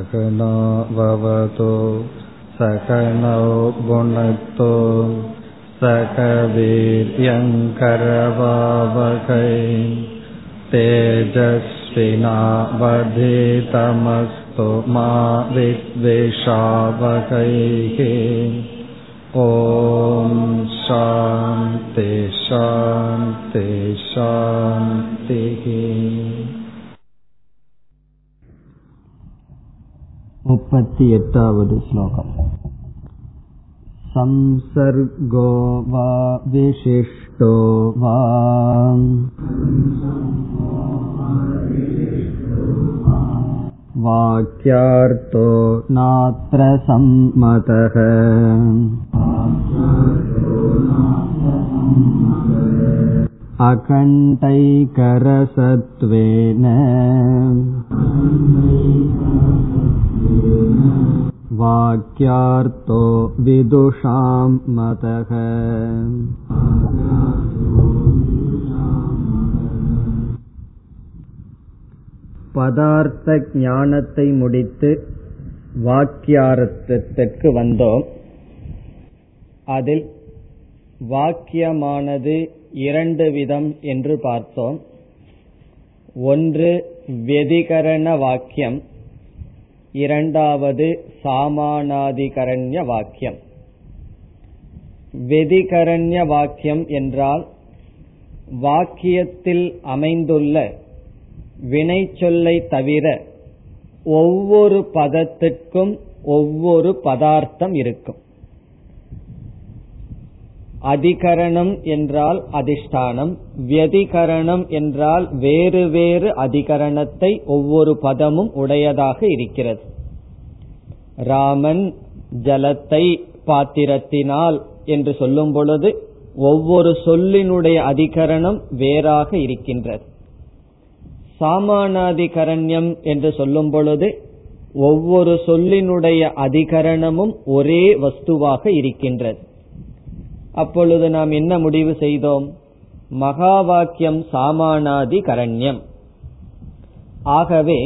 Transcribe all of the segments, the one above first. சகனோ பவது சகனோ புனக்து சகவீர்யங்கரவாவகை தேஜஸ்வினாவதீதமஸ்து மா வித்விஷாவகை. ஓம் சாந்தி சாந்தி சாந்தி. முப்பத்தி எட்டாவது ஸ்லோகம். சம்சர்கோ வா விசிஷ்டோ வா வாக்யார்த்தோ நாத்ர சம்மதஹ அகண்டைகரசத்வேன வாக்யார்த்தோ விதுஷாம் மதஹ. பதார்த்த ஞானத்தை முடித்து வாக்கியார்த்தத்திற்கு வந்தோம். அதில் வாக்கியமானது இரண்டு விதம் என்று பார்த்தோம். ஒன்று வெதிகரண வாக்கியம், இரண்டாவது சாமானாதிகரண்ய வாக்கியம். வெதிகரண்ய வாக்கியம் என்றால் வாக்கியத்தில் அமைந்துள்ள வினைச்சொல்லை தவிர ஒவ்வொரு பதத்திற்கும் ஒவ்வொரு பதார்த்தம் இருக்கும். அதிகரணம் என்றால் அதிஷ்டானம், வியதிகரணம் என்றால் வேறு வேறு அதிகரணத்தை ஒவ்வொரு பதமும் உடையதாக இருக்கிறது. ராமன் ஜலத்தை பாத்திரத்தினால் என்று சொல்லும் பொழுது ஒவ்வொரு சொல்லினுடைய அதிகரணம் வேறாக இருக்கின்றது. சாமானாதிகரண்யம் என்று சொல்லும் பொழுது ஒவ்வொரு சொல்லினுடைய அதிகரணமும் ஒரே வஸ்துவாக இருக்கின்றது. அப்பொழுது நாம் என்ன முடிவு செய்தோம்? மகா வாக்கியம் சாமானாதிகரண்யம். ஆகவே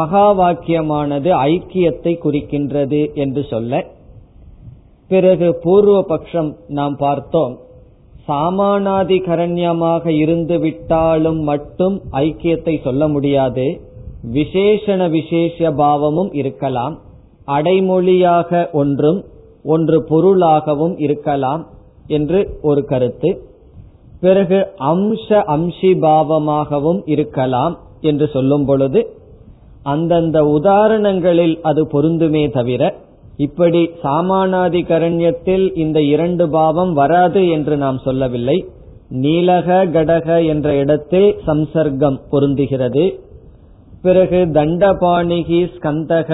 மகா வாக்கியமானது ஐக்கியத்தை குறிக்கின்றது என்று சொல்ல, பிறகு பூர்வ பட்சம் நாம் பார்த்தோம், சாமானாதிகரண்யமாக இருந்துவிட்டாலும் மட்டும் ஐக்கியத்தை சொல்ல முடியாது, விசேஷண விசேஷ பாவமும் இருக்கலாம், அடைமொழியாக ஒன்றும் ஒன்று பொருளாகவும் இருக்கலாம் என்று ஒரு கருத்து. பிறகு அம்ச அம்சிபாவமாகவும் இருக்கலாம் என்று சொல்லும் பொழுது அந்தந்த உதாரணங்களில் அது பொருந்துமே தவிர இப்படி சாமானாதிகரண்யத்தில் இந்த இரண்டு பாவம் வராது என்று நாம் சொல்லவில்லை. நீலக கடக என்ற இடத்தில் சம்சர்க்கம் பொருந்துகிறது, பிறகு தண்டபாணிகி ஸ்கந்தக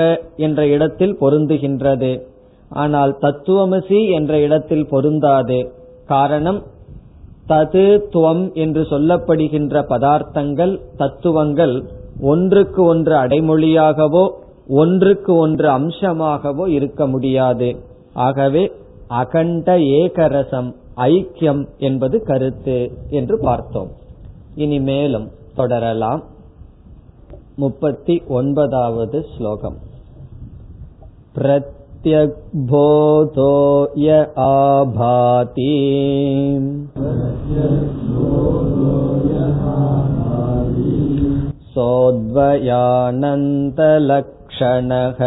என்ற இடத்தில் பொருந்துகின்றது, ஆனால் தத்துவமசி என்ற இடத்தில் பொருந்தாது. காரணம், தது துவம் என்று சொல்லப்படுகின்ற பதார்த்தங்கள் தத்துவங்கள் ஒன்றுக்கு ஒன்று அடைமொழியாகவோ ஒன்றுக்கு ஒன்று அம்சமாகவோ இருக்க முடியாது. ஆகவே அகண்ட ஏகரசம் ஐக்கியம் என்பது கருத்து என்று பார்த்தோம். இனி மேலும் தொடரலாம். 39வது ஸ்லோகம். பிரத்யக்போதோ ய ஆபாதி சோத்வயானந்த லக்ஷணஹ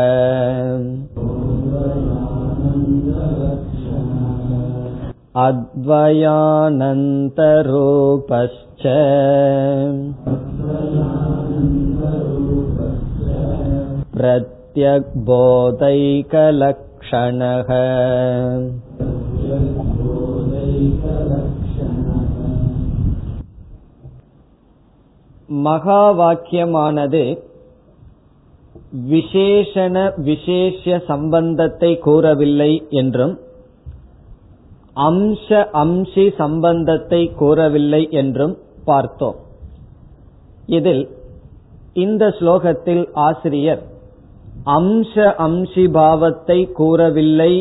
அத்வயானந்த ரூபஸ்ச பிரத்யக் போதைக லக்ஷணஹ. மகா வாக்கியமானது விசேஷண விசேஷ சம்பந்தத்தை கூறவில்லை என்றும் அம்ச அம்சி சம்பந்தத்தை கூறவில்லை என்றும் பார்த்தோம். இதில் இந்த ஸ்லோகத்தில் ஆசிரியர் அம்ச அம்சி பாவத்தை கூறவில்லை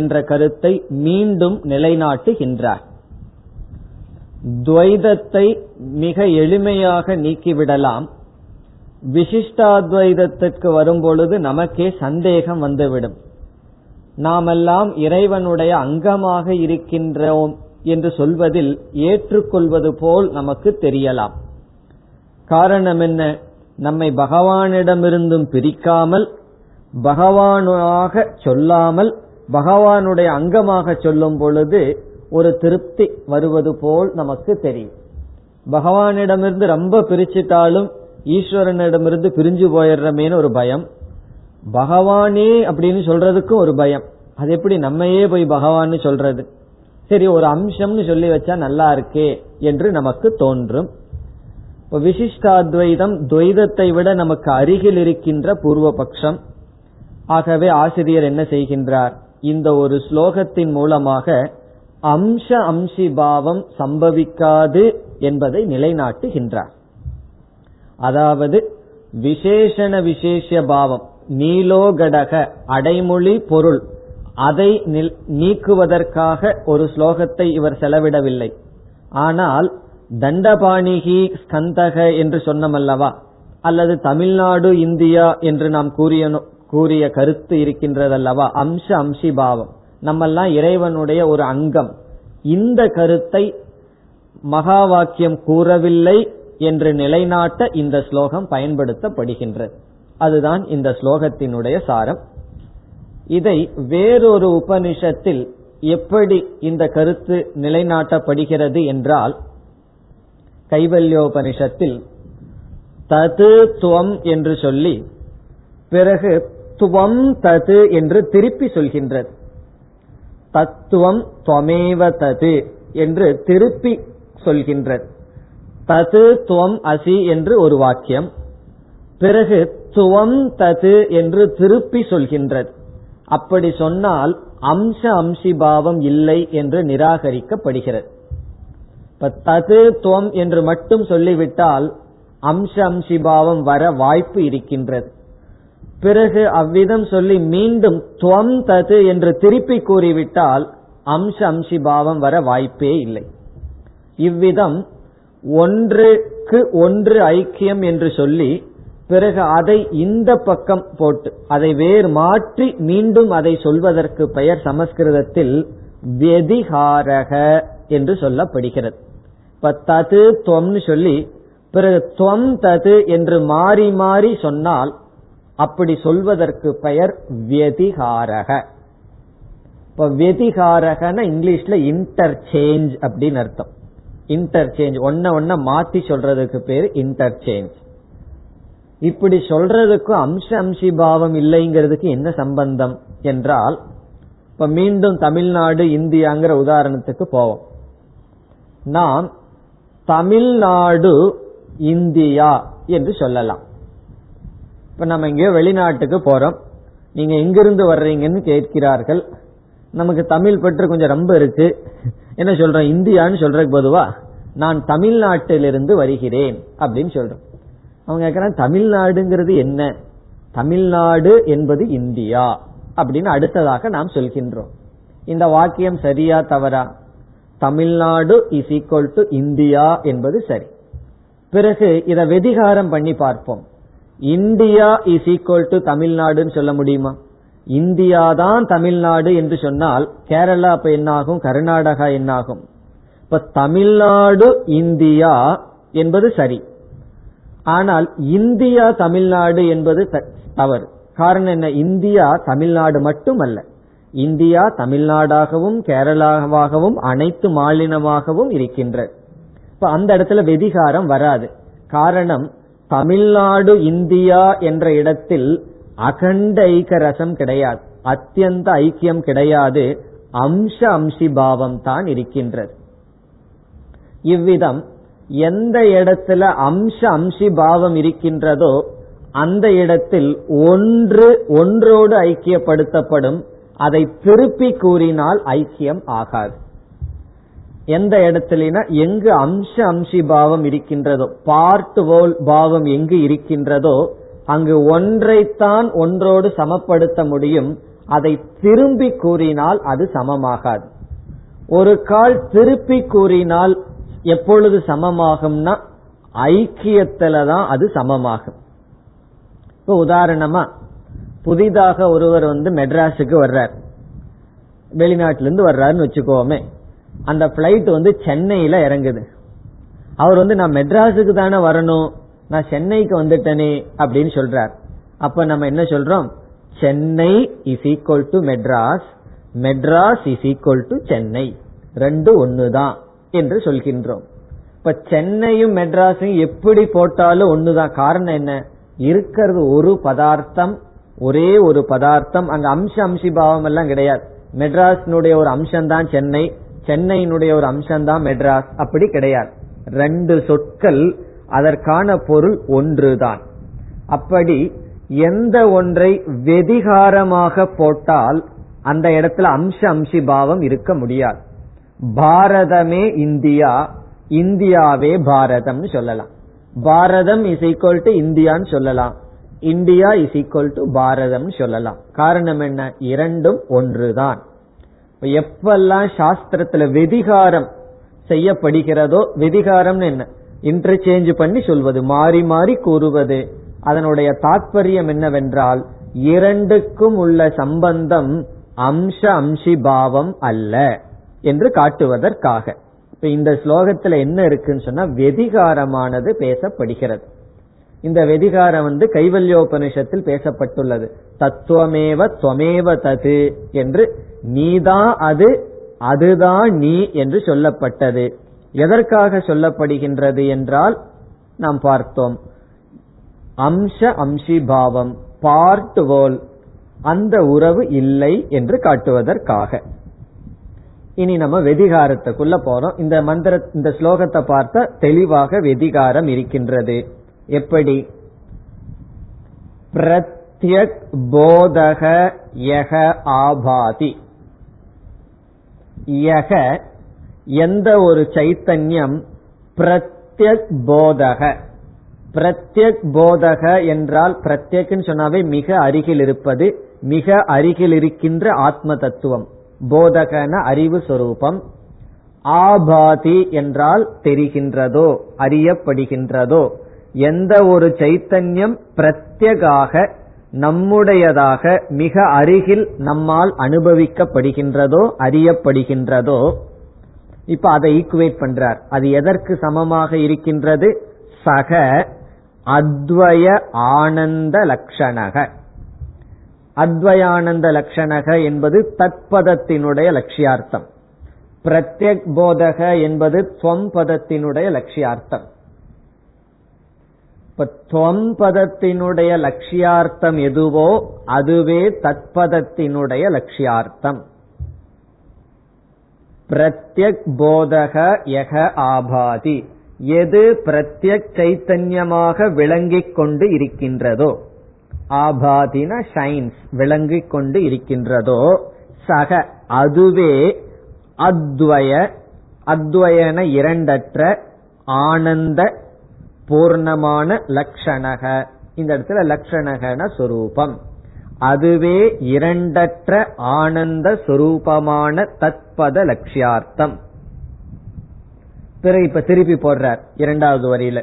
என்ற கருத்தை மீண்டும் நிலைநாட்டுகின்றார். துவைதத்தை மிக எளிமையாக நீக்கிவிடலாம், விசிஷ்டாத்வைதத்திற்கு வரும்பொழுது நமக்கே சந்தேகம் வந்துவிடும். நாமெல்லாம் இறைவனுடைய அங்கமாக இருக்கின்றோம் என்று சொல்வதில் ஏற்றுக்கொள்வது போல் நமக்கு தெரியலாம். காரணம் என்ன? நம்மை பகவானிடமிருந்தும் பிரிக்காமல், பகவானாக சொல்லாமல் பகவானுடைய அங்கமாக சொல்லும் பொழுது ஒரு திருப்தி வருவது போல் நமக்கு தெரியும். பகவானிடமிருந்து ரொம்ப பிரிச்சிட்டாலும் ஈஸ்வரனிடமிருந்து பிரிஞ்சு போயிடுறமேன்னு ஒரு பயம், பகவானே அப்படின்னு சொல்றதுக்கும் ஒரு பயம். அது எப்படி நம்மையே போய் பகவான்னு சொல்றது? சரி, ஒரு அம்சம்னு சொல்லி வச்சா நல்லா இருக்கே என்று நமக்கு தோன்றும். விசிஷ்டாத்வைதம் துவைதத்தை விட நமக்கு அருகில் இருக்கின்ற பூர்வ பட்சம். ஆகவே ஆசிரியர் என்ன செய்கின்றார்? இந்த ஒரு ஸ்லோகத்தின் மூலமாக அம்ச அம்சி பாவம் சம்பவிக்காது என்பதை நிலைநாட்டுகின்றார். அதாவது விசேஷண விசேஷ பாவம், நீலோகடக அடைமொழி பொருள், அதை நீக்குவதற்காக ஒரு ஸ்லோகத்தை இவர் செலவிடவில்லை. ஆனால் தண்டபாணிகி ஸ்கந்தக என்று சொன்னமல்லவா, அல்லது தமிழ்நாடு இந்தியா என்று நாம் கூறிய கருத்து இருக்கின்றதல்லவா, அம்ச அம்சி பாவம், நம்மெல்லாம் இறைவனுடைய ஒரு அங்கம். இந்த கருத்தை மகா வாக்கியம் கூறவில்லை என்று நிலைநாட்ட இந்த ஸ்லோகம் பயன்படுத்தப்படுகின்றது. அதுதான் இந்த ஸ்லோகத்தினுடைய சாரம். இதை வேறொரு உபனிஷத்தில் எப்படி இந்த கருத்து நிலைநாட்டப்படுகிறது என்றால், கைவல்யோபனிஷத்தில் தது துவம் என்று சொல்லி பிறகு துவம் தது என்று திருப்பி சொல்கின்றது. தத்துவம் துவமேவ தது என்று திருப்பி சொல்கின்றது. தது துவம் அசி என்று ஒரு வாக்கியம், பிறகு துவம் தது என்று திருப்பி சொல்கின்றது. அப்படி சொன்னால் அம்ச அம்சி பாவம் இல்லை என்று நிராகரிக்கப்படுகிறது. இப்ப தது துவம் என்று மட்டும் சொல்லிவிட்டால் அம்ச அம்சி பாவம் வர வாய்ப்பு இருக்கின்றது. பிறகு அவ்விதம் சொல்லி மீண்டும் துவம் தது என்று திருப்பி கூறிவிட்டால் அம்ச அம்சி பாவம் வர வாய்ப்பே இல்லை. இவ்விதம் ஒன்றுக்கு ஒன்று ஐக்கியம் என்று சொல்லி பிறகு அதை இந்த பக்கம் போட்டு அதை வேறு மாற்றி மீண்டும் அதை சொல்வதற்கு பெயர் சமஸ்கிருதத்தில் வெதிகாரக என்று சொல்லப்படுகிறது. இப்ப தது துவம்னு சொல்லி பிறகு துவம் தது என்று மாறி மாறி சொன்னால் அப்படி சொல்வதற்கு பெயர் வெதிகாரக. இப்ப வெதிகாரகன இங்கிலீஷ்ல இன்டர்சேஞ்ச் அப்படின்னு அர்த்தம். இன்டர்சேஞ்ச் ஒன்ன ஒன்ன மாத்தி சொல்றதுக்கு பேர் இன்டர்சேஞ்ச். இப்படி சொல்றதுக்கும் அம்ச அம்சி பாவம் இல்லைங்கிறதுக்கு என்ன சம்பந்தம் என்றால், இப்ப மீண்டும் தமிழ்நாடு இந்தியாங்கிற உதாரணத்துக்கு போவோம். நாம் தமிழ்நாடு இந்தியா என்று சொல்லலாம். இப்ப நம்ம இங்க வெளிநாட்டுக்கு போறோம், நீங்க எங்கிருந்து வர்றீங்கன்னு கேட்கிறார்கள். நமக்கு தமிழ் பற்று கொஞ்சம் ரொம்ப இருக்கு, என்ன சொல்றோம்? இந்தியான்னு சொல்றதுக்கு பொதுவா நான் தமிழ்நாட்டிலிருந்து வருகிறேன் அப்படின்னு சொல்றோம். அவங்க கேட்கிறாங்க தமிழ்நாடுங்கிறது என்ன? தமிழ்நாடு என்பது இந்தியா அப்படின்னு அடுத்ததாக நாம் சொல்கின்றோம். இந்த வாக்கியம் சரியா தவறா? Tamil Nadu is equal to India என்பது சரி. பிறகு இதை வெதிகாரம் பண்ணி பார்ப்போம். இந்தியா இஸ் ஈக்வல் டு தமிழ்நாடுன்னு சொல்ல முடியுமா? இந்தியா தான் தமிழ்நாடு என்று சொன்னால் கேரளா இப்ப என்னாகும், கர்நாடகா என்னாகும்? இப்ப தமிழ்நாடு இந்தியா என்பது சரி, ஆனால் இந்தியா தமிழ்நாடு என்பது தவறு. காரணம் என்ன? இந்தியா தமிழ்நாடு மட்டுமல்ல, இந்தியா தமிழ்நாடாகவும் கேரளாவாகவும் அனைத்து மாநிலமாகவும் இருக்கின்றது. இப்ப அந்த இடத்துல வெதிகாரம் வராது. காரணம், தமிழ்நாடு இந்தியா என்ற இடத்தில் அகண்ட ஐக்க ரசம் கிடையாது, அத்தியந்த ஐக்கியம் கிடையாது, அம்ச அம்சி பாவம் தான் இருக்கின்றது. இவ்விதம் எந்த இடத்துல அம்ச அம்சி பாவம் இருக்கின்றதோ அந்த இடத்தில் ஒன்று ஒன்றோடு ஐக்கியப்படுத்தப்படும், அதை திருப்பி கூறினால் ஐக்கியம் ஆகாது. எந்த இடத்துலனா எங்கு அம்ச அம்சி பாவம் இருக்கின்றதோ, பார்ட்வோல் பாவம் எங்கு இருக்கின்றதோ அங்கு ஒன்றைத்தான் ஒன்றோடு சமப்படுத்த முடியும், அதை திரும்பி கூறினால் அது சமமாகாது. ஒரு கால் திருப்பி கூறினால் எப்பொழுது சமமாகும்னா ஐக்கியத்தில்தான் அது சமமாகும். இப்போ உதாரணமா புதிதாக ஒருவர் வந்து மெட்ராஸுக்கு வர்றார், வெளிநாட்டுல இருந்து வர்றாருன்னு வச்சுக்கோமே. அந்த பிளைட் வந்து சென்னையில இறங்குது. அவர் வந்து நான் மெட்ராஸுக்கு தானே வரணும், நான் சென்னைக்கு வந்துட்டேனே அப்படின்னு சொல்றார். அப்ப நம்ம என்ன சொல்றோம்? Chennai is equal to Madras, Madras is equal to Chennai, ரெண்டு ஒண்ணுதான் என்று சொல்கின்றோம். இப்ப சென்னையும் மெட்ராஸும் எப்படி போட்டாலும் ஒண்ணுதான். காரணம் என்ன? இருக்கிறது ஒரு பதார்த்தம், ஒரே ஒரு பதார்த்தம். அங்க அம்ச அம்சிபாவம் எல்லாம் கிடையாது. மெட்ராஸினுடைய ஒரு அம்சம்தான் சென்னை, சென்னையினுடைய ஒரு அம்சம்தான் மெட்ராஸ், அப்படி கிடையாது. ரெண்டு சொற்கள், அதற்கான பொருள் ஒன்றுதான். அப்படி எந்த ஒன்றை வெதிகாரமாக போட்டால் அந்த இடத்துல அம்ச அம்சிபாவம் இருக்க முடியாது. பாரதமே இந்தியா, இந்தியாவே பாரதம் சொல்லலாம். பாரதம் இஸ் ஈக்வல் டு இந்தியான்னு சொல்லலாம், India is equal to Bharatam சொல்லலாம். காரணம் என்ன? இரண்டும் ஒன்றுதான். எப்பெல்லாம் சாஸ்திரத்துல வெதிகாரம் செய்யப்படுகிறதோ, வெதிகாரம் என்ன? இன்டர்சேஞ்ச் பண்ணி சொல்வது, மாறி மாறி கூறுவது. அதனுடைய தாற்பயம் என்னவென்றால் இரண்டுக்கும் உள்ள சம்பந்தம் அம்ச அம்சிபாவம் அல்ல என்று காட்டுவதற்காக. இப்ப இந்த ஸ்லோகத்துல என்ன இருக்குன்னு சொன்னா வெதிகாரமானது பேசப்படுகிறது. இந்த வெதிகாரம் வந்து கைவல்யோபனிஷத்தில் பேசப்பட்டுள்ளது. தத்துவமேவ த்வமேவ தது என்று, நீதான் அது, அதுதான் நீ என்று சொல்லப்பட்டது. எதற்காக சொல்லப்படுகின்றது என்றால் நாம் பார்த்தோம், அம்ச அம்சிபாவம் பார்ட் வோல், அந்த உறவு இல்லை என்று காட்டுவதற்காக. இனி நம்ம வெதிகாரத்துக்குள்ள போறோம். இந்த மந்திர, இந்த ஸ்லோகத்தை பார்த்த தெளிவாக வெதிகாரம் இருக்கின்றது. எப்படி? பிரத்யக் போதக யக ஆபாதி. யக எந்த ஒரு சைத்தன்யம், பிரத்யக் போதக. பிரத்யக் போதக என்றால் பிரத்யக்ன்னு சொன்னாவே மிக அருகில் இருப்பது, மிக அருகில் இருக்கின்ற ஆத்ம தத்துவம். போதகன அறிவு சொரூபம். ஆபாதி என்றால் தெரிகின்றதோ, அறியப்படுகின்றதோ. எந்த ஒரு சைத்தன்யம் பிரத்யேகாக, நம்முடையதாக, மிக அருகில் நம்மால் அனுபவிக்கப்படுகின்றதோ, அறியப்படுகின்றதோ. இப்ப அதை ஈக்குவேட் பண்றார். அது எதற்கு சமமாக இருக்கின்றது? சக அத்வய ஆனந்த லட்சணக. அத்வயானந்த லட்சணக என்பது தத்பதத்தினுடைய லட்சியார்த்தம். பிரத்யக் போதக என்பது துவம்பதத்தினுடைய லட்சியார்த்தம். இப்ப துவம்பதத்தினுடைய லட்சியார்த்தம் எதுவோ அதுவே தத்பதத்தினுடைய லட்சியார்த்தம். பிரத்யக் போதக யக ஆபாதி, எது பிரத்யக் சைத்தன்யமாக விளங்கிக் கொண்டு இருக்கின்றதோ, ஆபாதின ஷைன்ஸ், விளங்கிக் கொண்டு இருக்கின்றதோ, சக அதுவே அத்வய, அத்வயன இரண்டற்ற, ஆனந்த பூர்ணமான லட்சணக. இந்த இடத்துல லட்சணகன சொரூபம். அதுவே இரண்டற்ற ஆனந்த சொரூபமான தத்பத லட்சியார்த்தம். பிறகு இப்ப திருப்பி போடுறார் இரண்டாவது வரியில,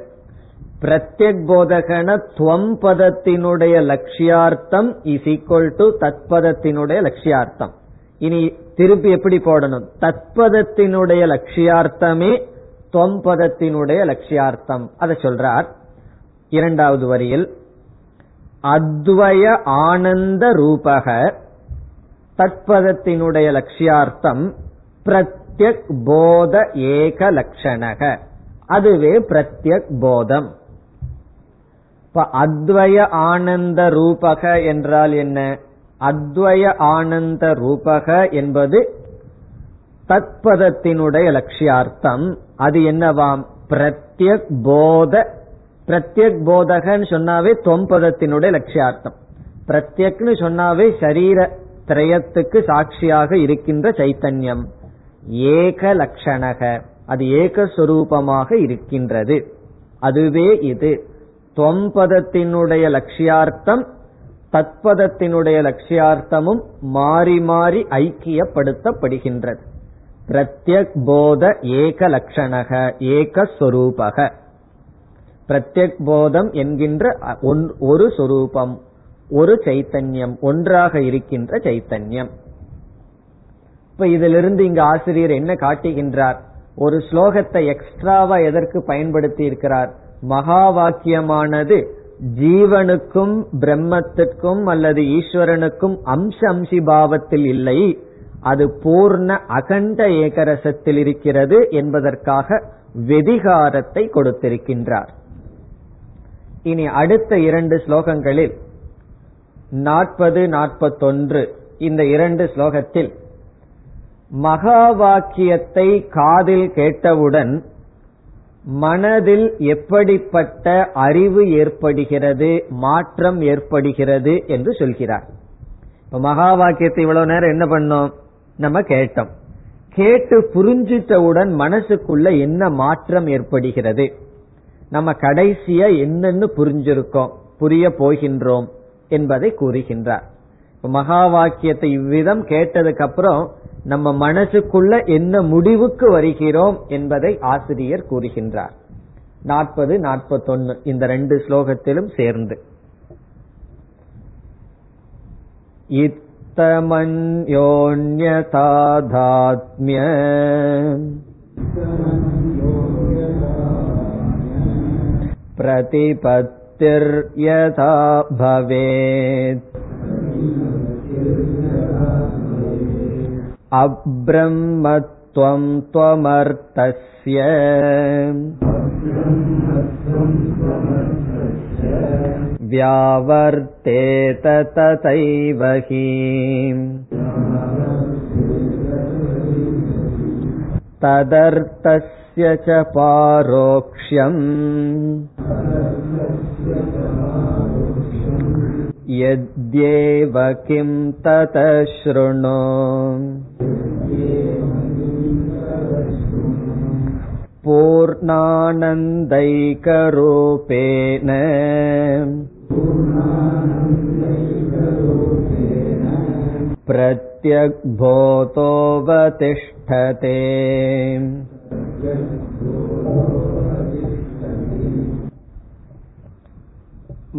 பிரத்யக் போதகன துவம்பதத்தினுடைய லட்சியார்த்தம் இஸ் ஈக்வல் டு தத்பதத்தினுடைய லட்சியார்த்தம். இனி திருப்பி எப்படி போடணும்? தத்பதத்தினுடைய லட்சியார்த்தமே துவம்பதத்தினுடைய லட்சியார்த்தம். அதை சொல்றார் இரண்டாவது வரியில். அத்வய ஆனந்த ரூபக தத்பதத்தினுடைய லட்சியார்த்தம் பிரத்யக் போத ஏக லட்சணக, அதுவே பிரத்யக் போதம். இப்ப அத்வய ஆனந்த ரூபக என்றால் என்ன? அத்வய ஆனந்த ரூபக என்பது தத்பதத்தினுடைய லட்சியார்த்தம். அது என்னவாம்? பிரத்யக் போத. பிரத்யக் போதகன்னு சொன்னாவே தொம்பதத்தினுடைய லட்சியார்த்தம். பிரத்யக்னு சொன்னாவே சரீர திரயத்துக்கு சாட்சியாக இருக்கின்ற சைத்தன்யம். ஏக லட்சணக, அது ஏகஸ்வரூபமாக இருக்கின்றது, அதுவே இது. தொம்பதத்தினுடைய லட்சியார்த்தம் தத்பதத்தினுடைய லட்சியார்த்தமும் மாறி மாறி ஐக்கியப்படுத்தப்படுகின்றது. பிரத்யக் போத ஏக லட்சணக ஏகஸ்வரூபக. பிரத்யக் போதம் என்கின்ற ஒரு சொரூபம், ஒரு சைத்தன்யம், ஒன்றாக இருக்கின்ற சைத்தன்யம். இப்ப இதிலிருந்து இங்கு ஆசிரியர் என்ன காட்டுகின்றார்? ஒரு ஸ்லோகத்தை எக்ஸ்ட்ராவா எதற்கு பயன்படுத்தி இருக்கிறார்? மகா வாக்கியமானது ஜீவனுக்கும் பிரம்மத்திற்கும் அல்லது ஈஸ்வரனுக்கும் அம்ச அம்சி பாவத்தில் இல்லை, அது பூர்ண அகண்ட ஏகரசத்தில் இருக்கிறது என்பதற்காக வெதிகாரத்தை கொடுத்திருக்கின்றார். இனி அடுத்த இரண்டு ஸ்லோகங்களில் 40, 41 இந்த இரண்டு ஸ்லோகத்தில் மகா வாக்கியத்தை காதில் கேட்டவுடன் மனதில் எப்படிப்பட்ட அறிவு ஏற்படுகிறது, மாற்றம் ஏற்படுகிறது என்று சொல்கிறார். இப்ப மகா வாக்கியத்தை இவ்வளவு நேரம் என்ன பண்ணோம்? நம்ம கேட்டோம். கேட்டு புரிஞ்சிட்டவுடன் மனசுக்குள்ள என்ன மாற்றம் ஏற்படுகிறது, நம்ம கடைசியா என்னன்னு புரிஞ்சிருக்கோம், புரிய போகின்றோம் என்பதை கூறுகின்றார். மகா வாக்கியத்தை இவ்விதம் கேட்டதுக்கு அப்புறம் நம்ம மனசுக்குள்ள என்ன முடிவுக்கு வருகிறோம் என்பதை ஆசிரியர் கூறுகின்றார். 40, 41 இந்த ரெண்டு ஸ்லோகத்திலும் சேர்ந்து இத்தமன்யோன்யதாத்ம்ய பிரதிபத்திர் யதா பவேத் அப்ரம்மத்வம் த்வமர்த்தஸ்ய வியாவர்த்தேத ததைவஹி ததர்த்தஸ்ய ச பாரோக்ஷ்யம் யத்யேவ கிம் தத ஶ்ருணு. பூர்ணானந்தைக ரூபேண ப்ரத்யக் போதோவதிஷ்டதே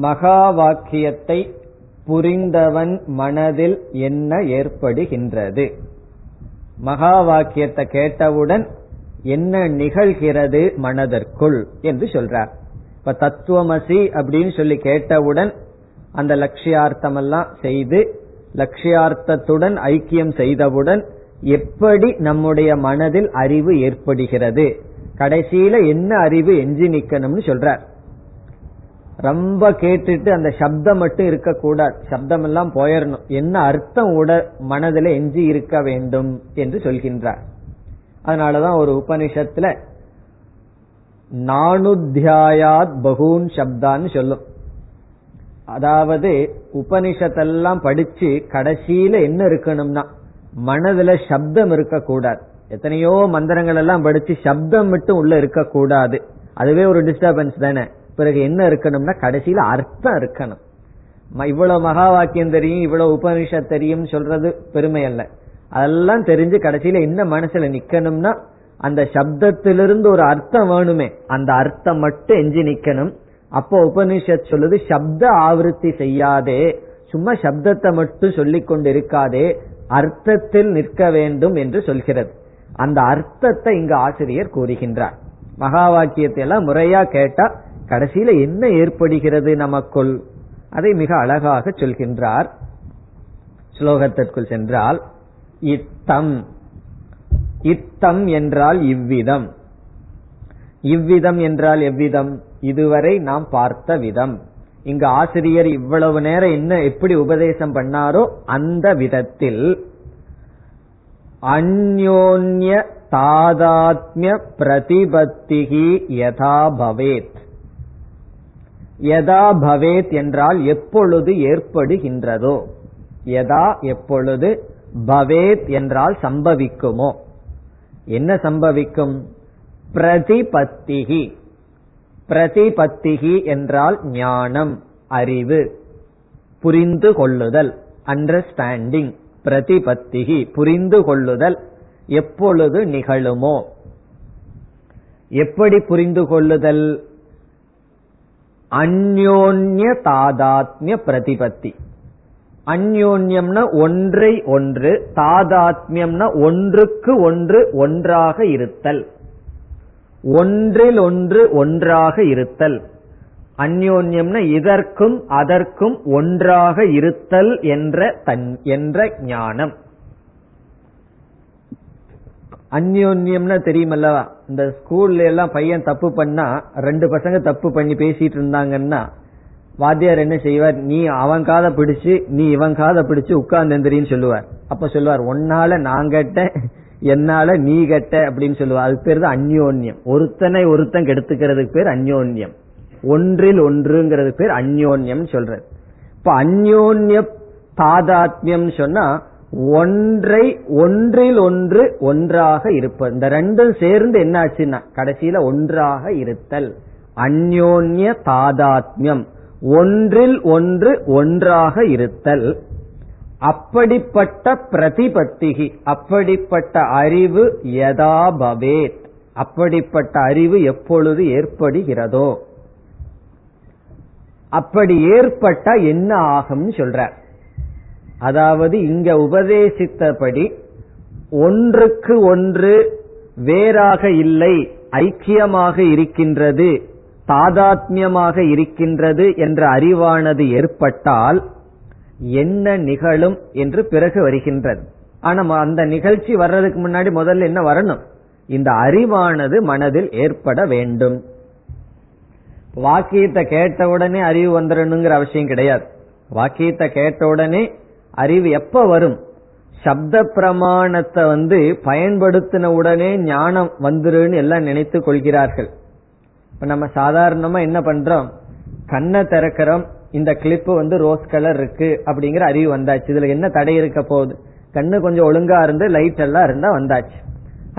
மகா வாக்கியத்தை புரிந்தவன் மனதில் என்ன ஏற்படுகின்றது, மகா வாக்கியத்தை கேட்டவுடன் என்ன நிகழ்கிறது மனதிற்குள் என்று சொல்றார். இப்ப தத்துவமசி அப்படின்னு சொல்லி கேட்டவுடன் அந்த லட்சியார்த்தம் எல்லாம் செய்து லட்சியார்த்தத்துடன் ஐக்கியம் செய்தவுடன் எப்படி நம்முடைய மனதில் அறிவு ஏற்படுகிறது, கடைசியில என்ன அறிவு எஞ்சி நிக்கணும்னு சொல்றார். ரொம்ப கேட்டுட்டு அந்த சப்தம் மட்டும் இருக்கக்கூடாது, சப்தம் எல்லாம் போயிடணும், என்ன அர்த்தம் கூட மனதில் எஞ்சி இருக்க வேண்டும் என்று சொல்கின்றார். அதனாலதான் ஒரு உபனிஷத்துல நானுத்யாயாத் பகூன் சப்தான்னு சொல்லும். அதாவது உபனிஷத்தெல்லாம் படிச்சு கடைசியில என்ன இருக்கணும்னா மனதுல சப்தம் இருக்கக்கூடாது. எத்தனையோ மந்திரங்கள் எல்லாம் படிச்சு சப்தம் மட்டும் உள்ள இருக்கக்கூடாது, அதுவே ஒரு டிஸ்டர்பன்ஸ் தானே. பிறகு என்ன இருக்கணும்னா கடைசியில அர்த்தம் இருக்கணும். இவ்வளவு மகா வாக்கியம் தெரியும், இவ்வளவு உபனிஷத் தெரியும் சொல்றது பெருமை அல்ல, அதெல்லாம் தெரிஞ்சு கடைசியில என்ன மனசுல நிக்கணும்னா அந்த சப்தத்திலிருந்து ஒரு அர்த்தம் வேணுமே, அந்த அர்த்தம் மட்டும் எஞ்சி நிக்கணும். அப்போ உபனிஷத் சொல்லுது சப்த ஆவருத்தி செய்யாதே, சும்மா சப்தத்தை மட்டும் சொல்லிக் கொண்டு இருக்காதே, அர்த்தத்தில் நிற்க வேண்டும் என்று சொல்கிறது. அந்த அர்த்தத்தை இங்கு ஆசிரியர் கூறுகின்றார். மகா வாக்கியத்தை எல்லாம் முறையா கேட்டா கடைசியில என்ன ஏற்படுகிறது நமக்குள், அதை மிக அழகாக சொல்கின்றார். ஸ்லோகத்திற்குள் சென்றால் இத்தம், இத்தம் என்றால் இவ்விதம், இவ்விதம் என்றால் எவ்விதம், இதுவரை நாம் பார்த்த விதம். இங்கு ஆசிரியர் இவ்வளவு நேரம் என்ன எப்படி உபதேசம் பண்ணாரோ அந்த விதத்தில் அந்யோன்ய தாதாத்மிய பிரதிபத்திகி யதா பவேத். யதா பவேத் என்றால் எப்பொழுது ஏற்படுகின்றதோ, யதா எப்பொழுது, பவேத் என்றால் சம்பவிக்குமோ, என்ன சம்பவிக்கும், பிரதிபத்திகி, பிரதிபத்திகி என்றால் ஞானம், அறிவு, புரிந்து கொள்ளுதல், அண்டர்ஸ்டாண்டிங், பிரதிபத்திகி புரிந்து கொள்ளுதல் எப்பொழுது நிகழுமோ. எப்படி புரிந்து கொள்ளுதல்? அந்யோன்ய தாதாத்மிய பிரதிபத்தி. அந்யோன்யம்னா ஒன்றை ஒன்று, தாதாத்மியம்னா ஒன்றுக்கு ஒன்று ஒன்றாக இருத்தல், ஒன்றில் ஒன்று ஒன்றாக இருத்தல். அந்யோன்யம்னா இதற்கும் அதற்கும் ஒன்றாக இருத்தல் என்ற ஞானம். அந்யோன்யம்னா தெரியுமல்லவா, இந்த ஸ்கூல்ல எல்லாம் பையன் தப்பு பண்ணா, ரெண்டு பசங்க தப்பு பண்ணி பேசிட்டு இருந்தாங்கன்னா வாத்தியார் என்ன செய்வார், நீ அவன் காதை பிடிச்சு நீ இவன் காதை பிடிச்சு உட்கார்ந்து எந்திரின்னு சொல்லுவார். அப்ப சொல்லுவார், ஒன்னால நான் கெட்ட, என்னால நீ கெட்ட அப்படின்னு சொல்லுவார். அதுக்கு பேர் தான் அந்யோன்யம். ஒருத்தனை ஒருத்தன் கெடுத்துக்கிறதுக்கு பேர் அந்யோன்யம். ஒன்றில் ஒன்றுங்கிறது பேர் அந்யோன்யம் சொல்றது. இப்ப அந்யோன்ய தாதாத்மியம் சொன்னா ஒன்றை ஒன்றில் ஒன்று ஒன்றாக இருப்பது. இந்த ரெண்டும் சேர்ந்து என்ன ஆச்சுன்னா கடைசியில ஒன்றாக இருத்தல், அந்யோன்ய தாதாத்மியம், ஒன்றில் ஒன்று ஒன்றாக இருத்தல். அப்படிப்பட்ட பிரதிபத்திகி, அப்படிப்பட்ட அறிவு, யதா பவேத், அப்படிப்பட்ட அறிவு எப்பொழுது ஏற்படுகிறதோ. அப்படி ஏற்பட்ட என்ன ஆகும் சொல்றார். அதாவது இங்க உபதேசித்தபடி ஒன்றுக்கு ஒன்று வேறாக இல்லை, ஐக்கியமாக இருக்கின்றது, தாதாத்மியமாக இருக்கின்றது என்ற அறிவானது ஏற்பட்டால் என்ன நிகழும் என்று பிறகு வருகின்றது. ஆனா அந்த நிகழ்ச்சி வர்றதுக்கு முன்னாடி முதல்ல என்ன வரணும், இந்த அறிவானது மனதில் ஏற்பட வேண்டும். வாக்கியத்தை கேட்ட உடனே அறிவு வந்துடணுங்கிற அவசியம் கிடையாது. வாக்கியத்தை கேட்ட உடனே அறிவு எப்ப வரும், சப்த பிரமாணத்தை பயன்படுத்தின உடனே ஞானம் வந்துருன்னு எல்லாம் நினைத்து கொள்கிறார்கள். இப்ப நம்ம சாதாரணமா என்ன பண்றோம், கண்ணை திறக்கிறோம், இந்த கிளிப்பு ரோஸ் கலர் இருக்கு அப்படிங்கிற அறிவு வந்தாச்சு, இதுல என்ன தடை இருக்க போகுது, கண்ணு கொஞ்சம் ஒழுங்கா இருந்து லைட் எல்லாம் இருந்தா வந்தாச்சு.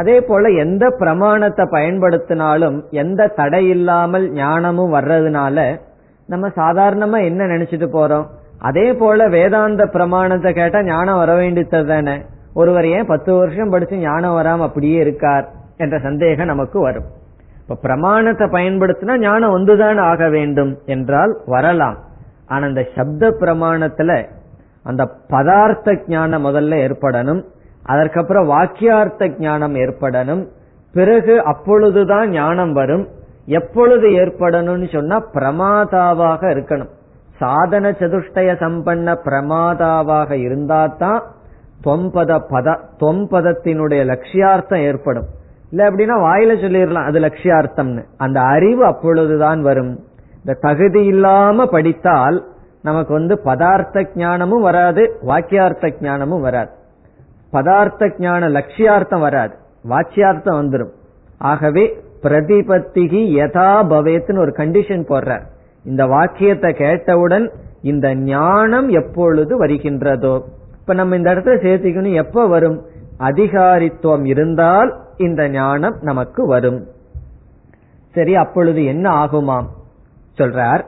அதே போல எந்த பிரமாணத்தை பயன்படுத்தினாலும் எந்த தடை இல்லாமல் ஞானமும் வர்றதுனால நம்ம சாதாரணமா என்ன நினைச்சிட்டு போறோம், அதே போல வேதாந்த பிரமாணத்தை கேட்டா ஞானம் வர வேண்டியது தானே, ஒருவர் ஏன் 10 வருஷம் படிச்சு ஞானம் வராம அப்படியே இருக்கார் என்ற சந்தேகம் நமக்கு வரும். இப்ப பிரமாணத்தை பயன்படுத்தினா ஞானம் வந்துதான் ஆக வேண்டும் என்றால் வரலாம். ஆனா இந்த சப்த பிரமாணத்துல அந்த பதார்த்த ஞானம் முதல்ல ஏற்படணும், அதற்கப்புறம் வாக்கியார்த்த ஞானம் ஏற்படணும், பிறகு அப்பொழுதுதான் ஞானம் வரும். எப்பொழுது ஏற்படணும்னு சொன்னா பிரமாதாவாக இருக்கணும், சாதன சதுஷ்டய சம்பன்ன பிரமாதாவாக இருந்தாதான் தொம்பதத்தினுடைய லட்சியார்த்தம் ஏற்படும். இல்ல அப்படின்னா வாயில சொல்லிடலாம் அது லட்சியார்த்தம்னு, அந்த அறிவு அப்பொழுதுதான் வரும். இந்த தகுதி இல்லாம படித்தால் நமக்கு பதார்த்த ஞானமும் வராது, வாக்கியார்த்த ஞானமும் வராது, பதார்த்த ஞான லட்சியார்த்தம் வராது, வாக்கியார்த்தம் வந்துடும். ஆகவே பிரதிபத்திகி யதா பவேத்னு ஒரு கண்டிஷன் போடுறார். இந்த வாக்கியத்தை கேட்டவுடன் இந்த ஞானம் எப்பொழுது வருகின்றதோ. இப்ப நம்ம இந்த இடத்துல சேர்த்திக்கணும், எப்ப வரும், அதிகாரித்துவம் இருந்தால் இந்த ஞானம் நமக்கு வரும். சரி, அப்பொழுது என்ன ஆகுமாம் சொல்றார்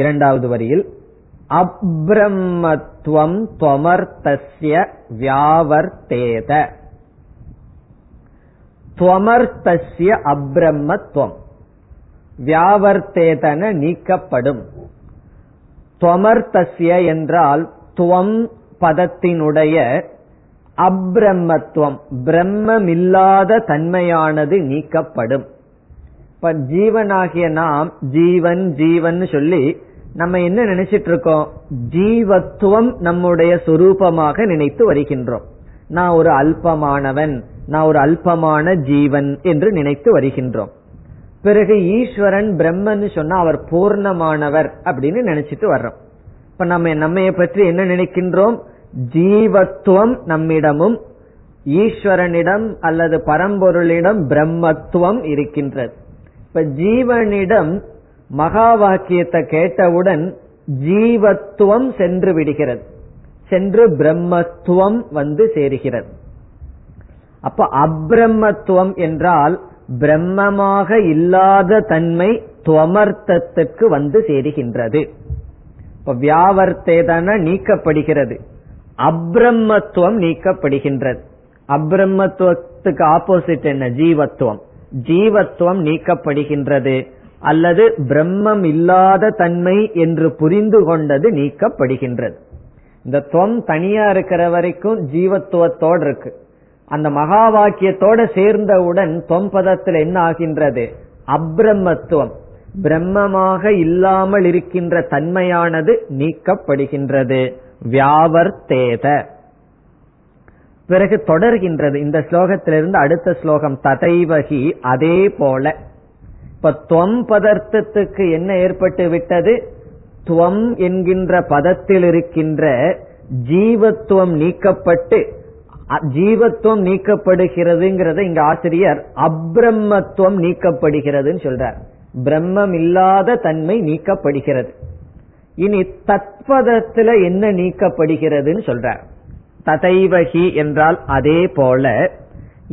இரண்டாவது வரியில், அப்ரம்மத்வம் த்வமர்த்தஸ்ய வியாவர்த்தேத. த்வமர்த்தஸ்ய அப்ரம்மத்வம் வியாவர்த்தேதன நீக்கப்படும். த்வமர்த்தஸ்ய என்றால் துவம் பதத்தினுடைய அப்ரம்மத்துவம், பிரம்மமில்லாத தன்மையானது நீக்கப்படும். இப்ப ஜீவனாகிய நாம் ஜீவன் ஜீவன் சொல்லி நம்ம என்ன நினைச்சிட்டு இருக்கோம், ஜீவத்துவம் நம்முடைய சொரூபமாக நினைத்து வருகின்றோம். நான் ஒரு அல்பமானவன், நான் ஒரு அல்பமான ஜீவன் என்று நினைத்து வருகின்றோம். பிறகு ஈஸ்வரன் பிரம்மன்னு சொன்னா அவர் பூர்ணமானவர் அப்படின்னு நினைச்சிட்டு வர்றோம். இப்ப நம்மைய பற்றி என்ன நினைக்கின்றோம், ஜீவத்துவம் நம்மிடமும் ஈஸ்வரனிடம் அல்லது பரம்பொருளிடம் பிரம்மத்துவம் இருக்கின்றது. இப்ப ஜீவனிடம் மகா வாக்கியத்தை கேட்டவுடன் ஜீவத்துவம் சென்று விடுகிறது, சென்று பிரம்மத்துவம் சேருகிறது. அப்ப அப்ரம்மத்துவம் என்றால் பிரம்மமாக இல்லாத தன்மை துவமர்த்தத்துக்கு சேருகின்றது. இப்ப வியாவர்த்தேதன நீக்கப்படுகிறது, அப்ரம்மத்துவம் நீக்கப்படுகின்றது. அப்ரம்மத்துவத்துக்கு ஆப்போசிட் என்ன, ஜீவத்துவம், ஜீவத்துவம் நீக்கப்படுகின்றது. அல்லது பிரம்மம் இல்லாத தன்மை என்று புரிந்து கொண்டது நீக்கப்படுகின்றது. இந்த துவம் தனியா இருக்கிற வரைக்கும் ஜீவத்துவத்தோடு இருக்கு. அந்த மகா வாக்கியத்தோட சேர்ந்தவுடன் தொம்பதத்தில் என்ன ஆகின்றது? அப்ரம்மத்துவம், பிரம்மமாக இல்லாமல் இருக்கின்ற தன்மையானது நீக்கப்படுகின்றது. வியாவர்த்தேத. பிறகு தொடர்கின்றது இந்த ஸ்லோகத்திலிருந்து அடுத்த ஸ்லோகம், ததைவகி, அதே போல. இப்ப துவம் பதர்த்தத்துக்கு என்ன ஏற்பட்டு விட்டது? துவம் என்கின்ற பதத்தில் இருக்கின்ற ஜீவத்துவம் நீக்கப்பட்டு, ஜீவத்துவம் நீக்கப்படுகிறதுங்கிறத இங்க ஆசிரியர் அப்ரம்மத்துவம் நீக்கப்படுகிறதுன்னு சொல்றார். பிரம்மம் இல்லாத தன்மை நீக்கப்படுகிறது. இனி தத்பதத்துல என்ன நீக்கப்படுகிறதுன்னு சொல்றார். ததைவகி என்றால் அதே போல.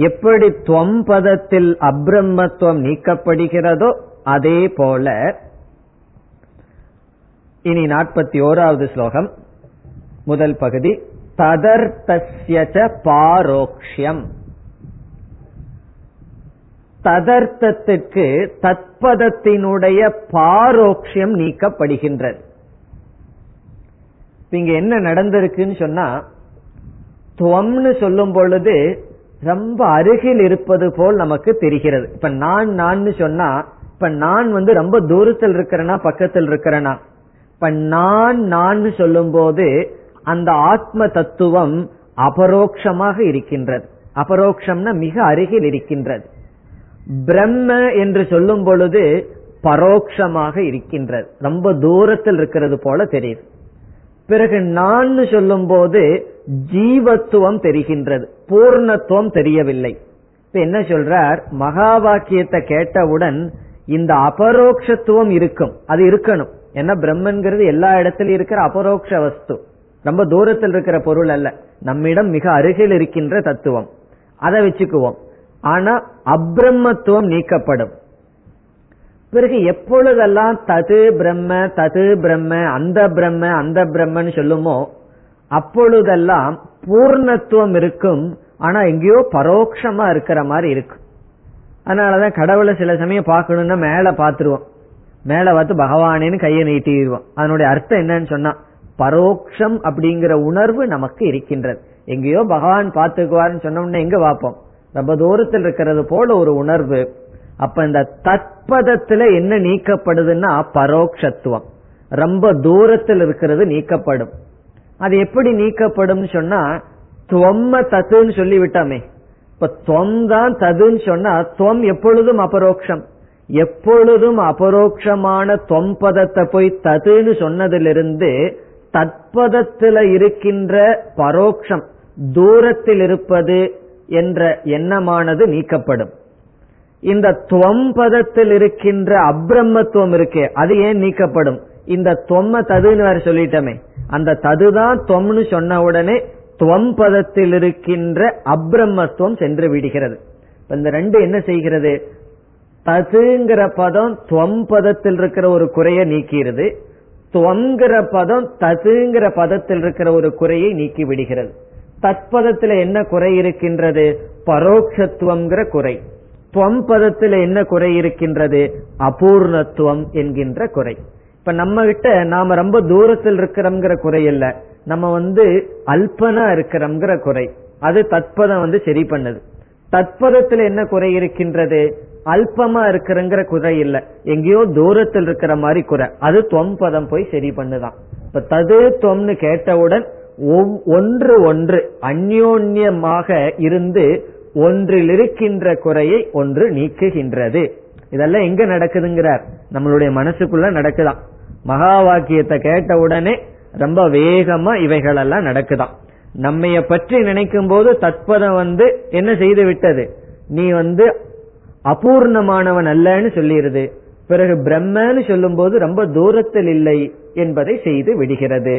எப்படி துவம் பதத்தில் அப்ரம்மத்துவம் நீக்கப்படுகிறதோ அதே போல. இனி 41வது ஸ்லோகம் முதல் பகுதி. ததர்த்தஸ்யச பாரோக்ஷ்யம். ததர்த்தத்துக்கு தத்பதத்தினுடைய பாரோக்ஷ்யம் நீக்கப்படுகின்றது. இங்க என்ன நடந்திருக்குன்னு சொன்னா, துவம்னு சொல்லும் பொழுது ரொம்ப அருகில் இருப்பது போல் நமக்கு தெரிகிறது. இப்ப நான் நான்னு சொன்னா, இப்ப நான் ரொம்ப தூரத்தில் இருக்கிறனா பக்கத்தில் இருக்கிறனா? இப்ப நான் சொல்லும் போது அந்த ஆத்ம தத்துவம் அபரோக்ஷமாக இருக்கின்றது. அபரோக்ஷம்னா மிக அருகில் இருக்கின்றது. பிரம்ம என்று சொல்லும் பொழுது பரோக்ஷமாக இருக்கின்றது, ரொம்ப தூரத்தில் இருக்கிறது போல தெரியுது. பிறகு நான் சொல்லும் போது ஜீவத்துவம் தெரிகின்றது, பூர்ணத்துவம் தெரியவில்லை. இப்ப என்ன சொல்றார்? மகா வாக்கியத்தை கேட்டவுடன் இந்த அபரோக்ஷத்துவம் இருக்கும், அது இருக்கணும். ஏன்னா பிரம்மன்கிறது எல்லா இடத்திலும் இருக்கிற அபரோக்ஷ வஸ்து, ரொம்ப தூரத்தில் இருக்கிற பொருள் அல்ல, நம்மிடம் மிக அருகில் இருக்கின்ற தத்துவம், அதை வச்சுக்குவோம். ஆனா அப்ரம்மத்துவம் நீக்கப்படும். பிறகு எப்பொழுதெல்லாம் தது பிரம்ம தது பிரம்ம அந்த பிரம்ம அந்த பிரம்மன்னு சொல்லுமோ அப்பொழுதெல்லாம் பூர்ணத்துவம் இருக்கும், ஆனா எங்கேயோ பரோட்சமா இருக்கிற மாதிரி இருக்கும். அதனாலதான் கடவுளை சில சமயம் பார்க்கணும்னா மேல பாத்துருவோம், மேல பார்த்து பகவானேன்னு கையை நீட்டிடுவோம். அதனுடைய அர்த்தம் என்னன்னு சொன்னா, பரோக்ஷம் அப்படிங்கிற உணர்வு நமக்கு இருக்கின்றது. எங்கேயோ பகவான் பாத்துக்குவார்னு சொன்னோம்னா எங்க பார்ப்போம்? ரொம்ப தூரத்தில் இருக்கிறது போல ஒரு உணர்வு. அப்ப இந்த தத்பதத்துல என்ன நீக்கப்படுதுன்னா பரோக்ஷத்துவம், ரொம்ப தூரத்தில் இருக்கிறது நீக்கப்படும். அது எப்படி நீக்கப்படும் சொன்னா, தொம்ம தத்துன்னு சொல்லி விட்டாமே. இப்ப தொம் தான் ததுன்னு சொன்னா, தொம் எப்பொழுதும் அபரோக்ஷம், எப்பொழுதும் அபரோக்ஷமான தொம்பதத்தை போய் ததுன்னு சொன்னதிலிருந்து தத்பதத்துல இருக்கின்ற பரோக்ஷம், தூரத்தில் இருப்பது என்ற எண்ணமானது நீக்கப்படும். இந்த தொம்பதத்தில் இருக்கின்ற அப்ரம்மத்துவம் இருக்கே, அது ஏன் நீக்கப்படும்? இந்த தொம்ம ததுன்னு வேற சொல்லிட்டோமே, அந்த ததுதான் தொம்னு சொன்ன உடனே தொம்பதத்தில் இருக்கின்ற அப்ரம்மத்துவம் சென்று விடுகிறது. இந்த ரெண்டு என்ன செய்கிறது? ததுங்கிற பதம் தொம்பதத்தில் இருக்கிற ஒரு குறையை நீக்கிறது, துவங்கிற பதம் ததுங்கிற பதத்தில் இருக்கிற ஒரு குறையை நீக்கி விடுகிறது. தத்பதத்துல என்ன குறை இருக்கின்றது? பரோக்ஷத்துவம்ங்கிற குறை. துவம் பதத்துல என்ன குறை இருக்கின்றது? அபூர்ணத்துவம் என்கின்ற குறை. இப்ப நம்ம கிட்ட நாம ரொம்ப தூரத்தில் இருக்கிறோம்ங்கிற குறை இல்ல, நம்ம அல்பனா இருக்கிறோம்ங்கிற குறை, அது தத்பதம் சரி பண்ணுது. தத்பதத்துல என்ன குறை இருக்கின்றது? அல்பமா இருக்கிறங்கிற குறை இல்ல, எங்கேயோ தூரத்தில் இருக்கிற மாதிரி குறை, அது தொம் பதம் போய் சரி பண்ணுதான். இப்ப தது தொம்னு கேட்டவுடன் ஒன்று ஒன்று அந்யோன்யமாக இருந்து ஒன்றில் இருக்கின்ற குறையை ஒன்று நீக்குகின்றது. இதெல்லாம் எங்க நடக்குதுங்கிறார்? நம்மளுடைய மனசுக்குள்ள நடக்குதான். மகா வாக்கியத்தை கேட்ட உடனே ரொம்ப வேகமா இவைகளெல்லாம் நடக்குதான். நம்மைய பற்றி நினைக்கும் போது தத்பதம் என்ன செய்து விட்டது? நீ அபூர்ணமானவன் அல்லன்னு சொல்லிடுது. பிறகு பிரம்மன்னு சொல்லும் போது ரொம்ப தூரத்தில் இல்லை என்பதை செய்து விடுகிறது.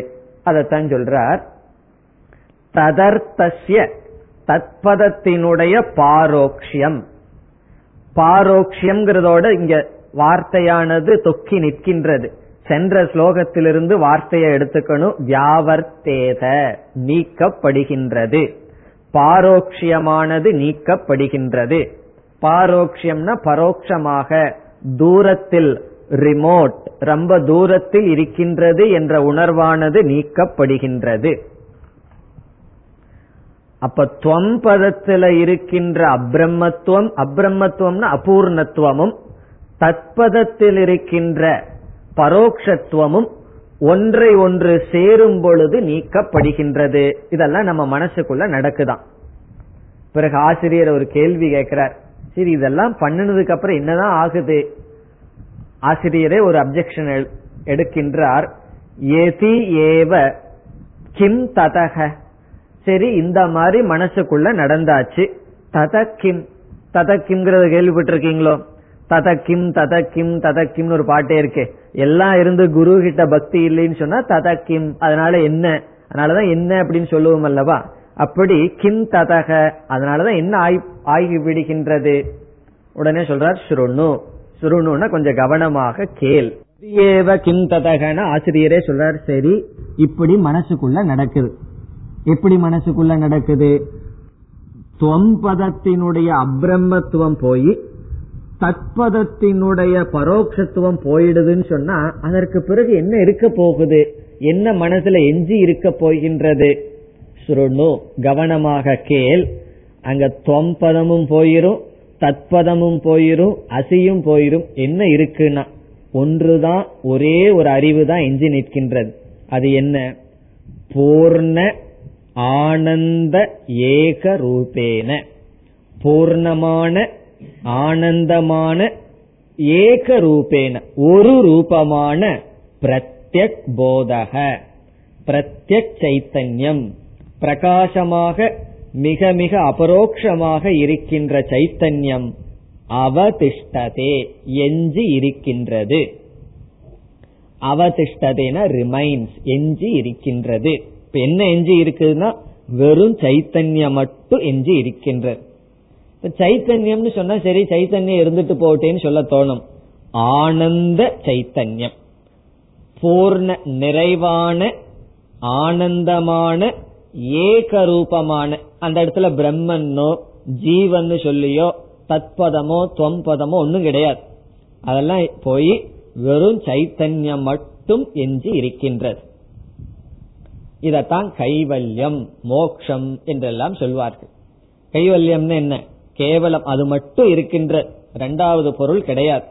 அதத்தான் சொல்றார், ததர்த்தஸ்ய தத்பதத்தினுடைய பாரோக்ஷ்யம். பாரோக்ஷ்யம்ங்கிறதோட இங்க வார்த்தையானது தொக்கி நிற்கின்றது. சென்ற ஸ்லோகத்திலிருந்து வார்த்தையை எடுத்துக்கணும். வியாவர்த்தேத, நீக்கப்படுகின்றது. பாரோக்ஷ்யமானது நீக்கப்படுகின்றது. பாரோக்ஷ்யம்னா பரோக்ஷமாக, தூரத்தில், ரிமோட், ரொம்ப தூரத்தில் இருக்கின்றது என்ற உணர்வானது நீக்கப்படுகின்றது. அப்ப துவம் பதத்துல இருக்கின்ற அப்ரமத்துவம், அப்ரமத்துவம்னா அபூர்ணத்துவமும், தத்பதத்தில் இருக்கின்ற பரோக்ஷத்துவமும் ஒன்றை ஒன்று சேரும் பொழுது நீக்கப்படுகின்றது. இதெல்லாம் நம்ம மனசுக்குள்ள நடக்குதான். பிறகு ஆசிரியர் ஒரு கேள்வி கேட்கிறார், சரி இதெல்லாம் பண்ணினதுக்கு அப்புறம் என்னதான் ஆகுது? ஆசிரியரே ஒரு அப்ஜெக்ஷன் எடுக்கின்றார். ஏதி ஏவ கிம் ததக, சரி இந்த மாதிரி மனசுக்குள்ள நடந்தாச்சு, ததக்கிம், ததக்கிம்ங்கிறத கேள்விப்பட்டிருக்கீங்களோ? ததக்கிம் ததக்கிம் ததக்கிம்னு ஒரு பாட்டே இருக்கு. எல்லாம் இருந்து குரு கிட்ட பக்தி இல்லைன்னு சொன்னா ததக்கிம், அதனால என்ன, அதனாலதான் என்ன அப்படின்னு சொல்லுவோம் அல்லவா? அப்படி கிம் ததக, அதனாலதான் என்ன ஆகி விடுகின்றது. உடனே சொல்றார் சுருணு, சுருணுன்னா கொஞ்சம் கவனமாக கேள். ஏவ கிம் ததகன்னு ஆசிரியரே சொல்றார். சரி இப்படி மனசுக்குள்ள நடக்குது. எப்படி மனசுக்குள்ள நடக்குது? துவம்பதத்தினுடைய அப்ரமத்துவம் போய் தத்பதத்தினுடைய பரோக்ஷத்துவம் போயிடுதுன்னு சொன்னா அதற்கு பிறகு என்ன இருக்க போகுது? என்ன மனசுல எஞ்சி இருக்க போகின்றது? சுருணு, கவனமாக கேள். அங்க துவம்பதமும் போயிரும், தத்பதமும் போயிரும், அசியும் போயிரும். என்ன இருக்குன்னா ஒன்றுதான், ஒரே ஒரு அறிவு தான் எஞ்சி நிற்கின்றது. அது என்ன? பூர்ண ஆனந்த ஏக ரூபேன, பூர்ணமான ஆனந்தமான ஏக ரூபேன, ஒரு ரூபமான பிரத்யக் போதக, பிரத்யக் சைத்தன்யம், பிரகாசமாக மிக மிக அபரோக்ஷமாக இருக்கின்ற சைத்தன்யம் அவதிஷ்டதே, எஞ்சி இருக்கின்றது. அவதிஷ்டதேன ரிமைன்ஸ், எஞ்சி இருக்கின்றது. என்ன எஞ்சி இருக்குதுன்னா வெறும் சைத்தன்யம் மட்டும் எஞ்சி இருக்கின்றது. சைத்தன்யம்னு சொன்னா சரி சைத்தன்யம் இருந்துட்டு போட்டேன்னு சொல்ல தோணும். ஆனந்த சைத்தன்யம், பூர்ண நிறைவான ஆனந்தமான ஏகரூபமான, அந்த இடத்துல பிரம்மன்னோ ஜீவன் சொல்லியோ தத்பதமோ துவம்பதமோ ஒன்னும் கிடையாது. அதெல்லாம் போய் வெறும் சைத்தன்யம் மட்டும் எஞ்சி இருக்கின்றது. இதத்தான் கைவல்யம், மோக்ஷம் என்றெல்லாம் சொல்வார்கள். கைவல்யம்னு என்ன? கேவலம் அது மட்டும் இருக்கின்ற இரண்டாவது பொருள் கிடையாது.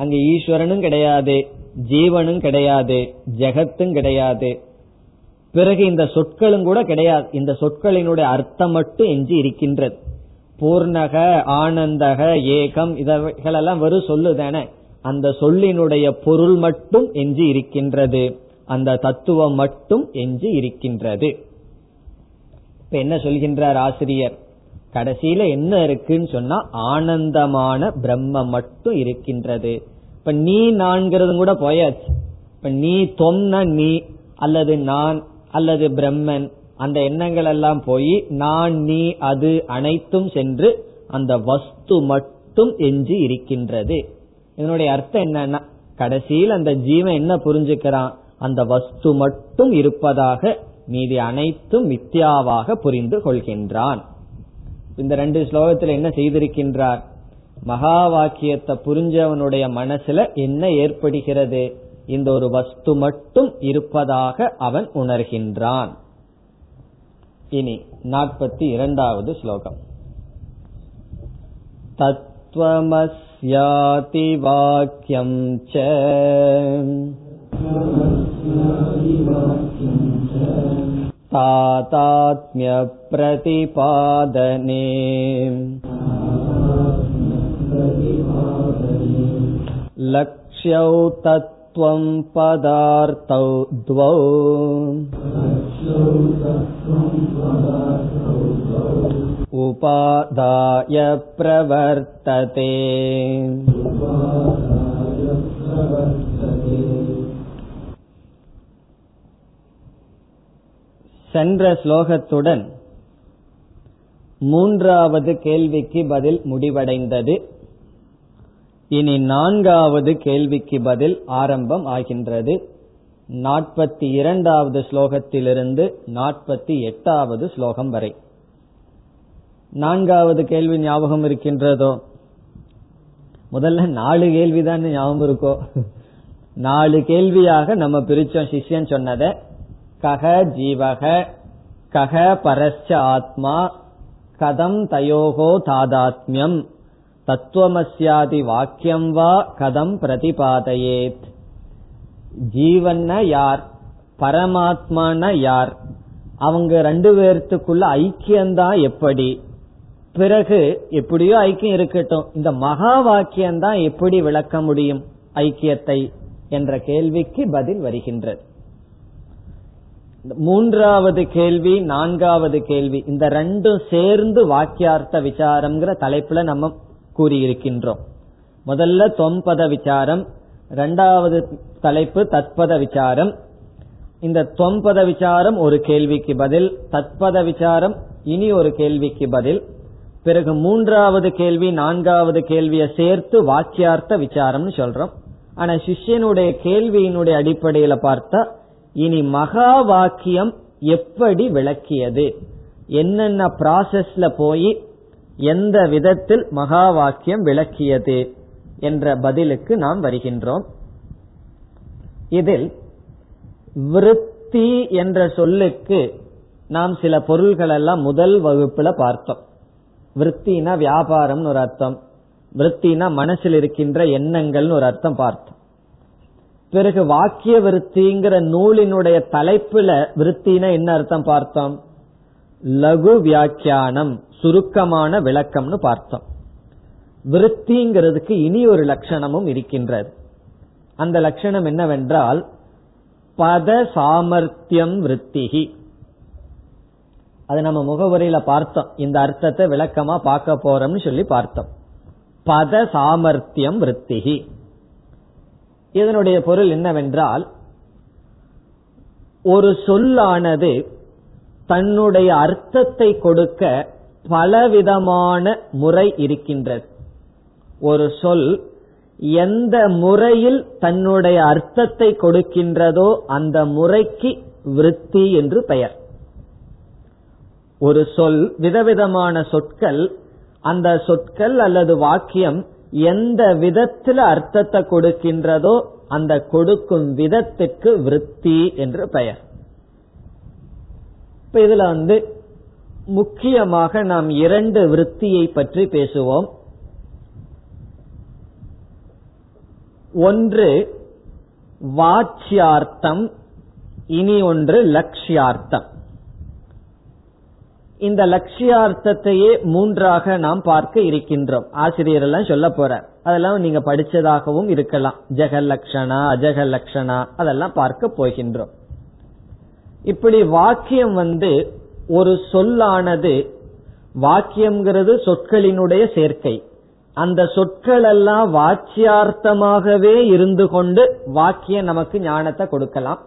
அங்கு ஈஸ்வரனும் கிடையாது, ஜீவனும் கிடையாது, ஜெகத்தும் கிடையாது, பிறகு இந்த சொற்களும் கூட கிடையாது. இந்த சொற்களினுடைய அர்த்தம் மட்டும் எஞ்சி இருக்கின்றது. பூர்ணக, ஆனந்தக, ஏகம், இதெல்லாம் வெறும் சொல்லுதான, அந்த சொல்லினுடைய பொருள் மட்டும் எஞ்சி இருக்கின்றது, அந்த தத்துவம் மட்டும் எஞ்சி இருக்கின்றது. இப்ப என்ன சொல்கின்றார் ஆசிரியர்? கடைசியில என்ன இருக்குன்னு சொன்னா ஆனந்தமான பிரம்ம மட்டும் இருக்கின்றது. இப்ப நீ நான்கிறது கூட போயாச்சு. இப்ப நீ தொம்னா நீ அல்லது நான் அல்லது பிரம்மன், அந்த எண்ணங்கள் எல்லாம் போய் நான் நீ அது அனைத்தும் சென்று அந்த வஸ்து மட்டும் எஞ்சி இருக்கின்றது. இதனுடைய அர்த்தம் என்னன்னா கடைசியில் அந்த ஜீவன் என்ன புரிஞ்சுக்கிறான்? அந்த வஸ்து மட்டும் இருப்பதாக, மீதி அனைத்தும் மித்யாவாக புரிந்து கொள்கின்றான். இந்த ரெண்டு ஸ்லோகத்தில் என்ன செய்திருக்கின்றார்? மகா வாக்கியத்தை புரிஞ்சவனுடைய மனசுல என்ன ஏற்படுகிறது? இந்த ஒரு வஸ்து மட்டும் இருப்பதாக அவன் உணர்கின்றான். இனி 42வது ஸ்லோகம். தத்வமஸ்யாதி வாக்கியம் ச தாதாத்ம்ய பிரதிபாதனே லக்ஷ்யௌ தத்வம் பதார்த்தௌ த்வௌ உபாதாய பிரவர்த்ததே. சென்ற ஸ்லோகத்துடன் 3வது கேள்விக்கு பதில் முடிவடைந்தது. இனி 4வது கேள்விக்கு பதில் ஆரம்பம் ஆகின்றது. 42வது ஸ்லோகத்திலிருந்து 48வது ஸ்லோகம் வரை. 4வது கேள்வி ஞாபகம் இருக்கின்றதோ? முதல்ல 4 கேள்விதான் ஞாபகம் இருக்கோ, 4 கேள்வியாக நம்ம பிரிச்சோம். சிஷ்யன் சொன்னத கக ஜீவக, கக பரஸ்ச ஆத்மா, கதம் தயோகோ தாதாத்மியம், தத்துவமஸ்யாதி வாக்கியம் வா கதம் பிரதிபாதையேத். ஜீவன்னா யார், பரமாத்மானா யார், அவங்க ரெண்டு பேர்த்துக்குள்ள ஐக்கியம்தான் எப்படி, பிறகு எப்படியோ ஐக்கியம் இருக்கட்டும், இந்த மகா வாக்கியம்தான் எப்படி விளக்க முடியும் ஐக்கியத்தை என்ற கேள்விக்கு பதில் வருகின்றது. மூன்றாவது கேள்வி, நான்காவது கேள்வி, இந்த ரெண்டும் சேர்ந்து வாக்கியார்த்த விசாரம்ங்கிற தலைப்புல நம்ம கூறியிருக்கின்றோம். முதல்ல தொம்பத விசாரம், இரண்டாவது தலைப்பு தத்பத விசாரம். இந்த தொம்பத விசாரம் ஒரு கேள்விக்கு பதில், தத்பத விசாரம் இனி ஒரு கேள்விக்கு பதில், பிறகு மூன்றாவது கேள்வி நான்காவது கேள்வியை சேர்த்து வாக்கியார்த்த விசாரம்னு சொல்றோம். ஆனா சிஷ்யனுடைய கேள்வியினுடைய அடிப்படையில பார்த்தா இனி மகா வாக்கியம் எப்படி விளக்கியது, என்னென்ன ப்ராசஸ்ல போய் எந்த விதத்தில் மகா வாக்கியம் விளக்கியது என்ற பதிலுக்கு நாம் வருகின்றோம். இதில் விருத்தி என்ற சொல்லுக்கு நாம் சில பொருள்கள் எல்லாம் முதல் வகுப்புல பார்த்தோம். விருத்தினா வியாபாரம்னு ஒரு அர்த்தம், விருத்தினா மனசில் இருக்கின்ற எண்ணங்கள்னு ஒரு அர்த்தம் பார்த்தோம். பிறகு வாக்கிய விருத்திங்கிற நூலினுடைய தலைப்புல விருத்தினா என்ன அர்த்தம் பார்த்தோம், லகு வியாக்கியானம், சுருக்கமான விளக்கம்னு பார்த்தோம். விருத்திங்கிறதுக்கு இனி ஒரு லட்சணமும் இருக்கின்றது. அந்த லட்சணம் என்னவென்றால் பத சாமர்த்தியம் விருத்திகி. அது நம்ம முகவரியில பார்த்தோம், இந்த அர்த்தத்தை விளக்கமா பார்க்க போறோம்னு சொல்லி பார்த்தோம். பத சாமர்த்தியம் விருத்திகி இதனுடைய பொருள் என்னவென்றால், ஒரு சொல்லானது தன்னுடைய அர்த்தத்தை கொடுக்க பலவிதமான முறை இருக்கின்றது. ஒரு சொல் எந்த முறையில் தன்னுடைய அர்த்தத்தை கொடுக்கின்றதோ அந்த முறைக்கு விருத்தி என்று பெயர். ஒரு சொல், விதவிதமான சொற்கள், அந்த சொற்கள் அல்லது வாக்கியம் எந்த விதத்தில் அர்த்தத்தை கொடுக்கின்றதோ அந்த கொடுக்கும் விதத்துக்கு விருத்தி என்று பெயர். இப்ப இதுல முக்கியமாக நாம் 2 விருத்தியை பற்றி பேசுவோம். ஒன்று வாச்சியார்த்தம், இனி ஒன்று லட்சியார்த்தம். இந்த லட்சியார்த்தத்தையே 3ஆக நாம் பார்க்க இருக்கின்றோம். ஆசிரியர் எல்லாம் சொல்ல போற, அதெல்லாம் நீங்க படிச்சதாகவும் இருக்கலாம். ஜெகலக்ஷணா அஜகலக்ஷணா அதெல்லாம் பார்க்க போகின்றோம். இப்படி வாக்கியம் ஒரு சொல்லானது, வாக்கியம்ங்கிறது சொற்களினுடைய சேர்க்கை, அந்த சொற்கள் எல்லாம் வாச்சியார்த்தமாகவே இருந்து கொண்டு வாக்கியம் நமக்கு ஞானத்தை கொடுக்கலாம்.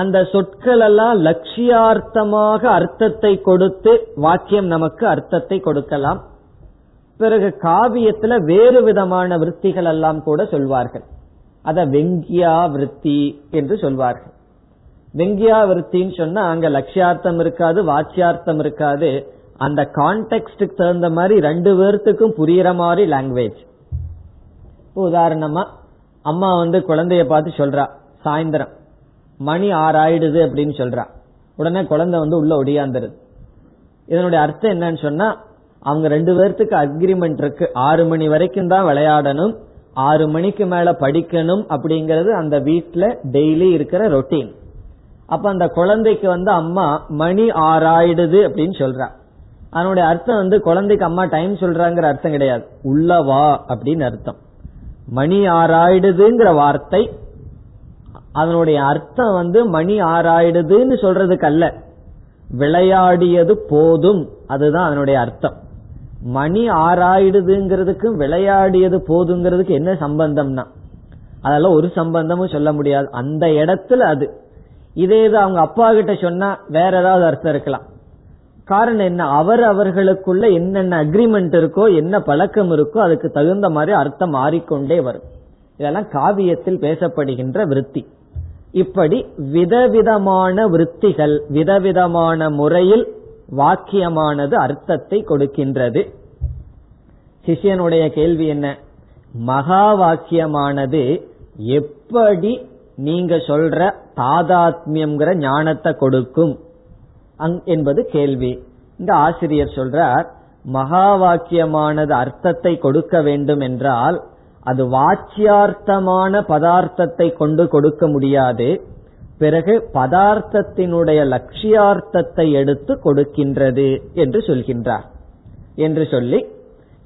அந்த சொற்கள் எல்லாம் லட்சியார்த்தமாக அர்த்தத்தை கொடுத்து வாக்கியம் நமக்கு அர்த்தத்தை கொடுக்கலாம். பிறகு காவியத்துல வேறு விதமான விருத்திகள் எல்லாம் கூட சொல்வார்கள், அத வெங்கியா விருத்தி என்று சொல்வார்கள். வெங்கியா விருத்தின்னு சொன்னா அங்க லட்சியார்த்தம் இருக்காது, வாச்சியார்த்தம் இருக்காது, அந்த கான்டெக்ஸ்டுக்கு தகுந்த மாதிரி 2 பேர்த்துக்கும் புரியுற மாதிரி லாங்குவேஜ். உதாரணமா அம்மா குழந்தைய பார்த்து சொல்றா, சாயந்தரம் மணி 6 ஆயிடுது அப்படின்னு சொல்றா. உடனே குழந்தை உள்ள ஒடியாந்துருது. இதனுடைய அர்த்தம் என்னன்னு சொன்னா, அவங்க 2 பேர்த்துக்கு அக்ரிமெண்ட் இருக்கு, 6 மணி வரைக்கும் தான் விளையாடணும், 6 மணிக்கு மேல படிக்கணும் அப்படிங்கறது அந்த வீட்டுல டெய்லி இருக்கிற ரொட்டீன். அப்ப அந்த குழந்தைக்கு அம்மா மணி 6 ஆயிடுது அப்படின்னு சொல்றா. அதனுடைய அர்த்தம் குழந்தைக்கு அம்மா டைம் சொல்றாங்கிற அர்த்தம் கிடையாது, உள்ளவா அப்படின்னு அர்த்தம். மணி 6 ஆயிடுதுங்கிற வார்த்தை அதனுடைய அர்த்தம் மணி 6 ஆயிடுதுன்னு சொல்றதுக்கு அல்ல, விளையாடியது போதும், அதுதான் அதனுடைய அர்த்தம். மணி 6 ஆயிடுதுங்கிறதுக்கும் விளையாடியது போதுங்கிறதுக்கு என்ன சம்பந்தம்னா, அதெல்லாம் ஒரு சம்பந்தமும் சொல்ல முடியாது அந்த இடத்துல. அது இதே இது அவங்க அப்பா கிட்ட சொன்னா வேற ஏதாவது அர்த்தம் இருக்கலாம். காரணம் என்ன, அவர்களுக்குள்ள என்னென்ன அக்ரிமெண்ட் இருக்கோ, என்ன பழக்கம் இருக்கோ, அதுக்கு தகுந்த மாதிரி அர்த்தம் மாறிக்கொண்டே வரும். இதெல்லாம் காவியத்தில் பேசப்படுகின்ற விருத்தி. இப்படி விதவிதமான விருத்திகள், விதவிதமான முறையில் வாக்கியமானது அர்த்தத்தை கொடுக்கின்றது. சிஷ்யனுடைய கேள்வி என்ன, மகா வாக்கியமானது எப்படி நீங்க சொல்ற தாதாத்மியம்ங்கிற ஞானத்தை கொடுக்கும் என்பது கேள்வி. இந்த ஆசிரியர் சொல்றார், மகா வாக்கியமானது அர்த்தத்தை கொடுக்க வேண்டும் என்றால் அது வாச்சியார்த்தமான பதார்த்தத்தை கொண்டு கொடுக்க முடியாது. பிறகு பதார்த்தத்தினுடைய லட்சியார்த்தத்தை எடுத்து கொடுக்கின்றது என்று சொல்கின்றார் என்று சொல்லி,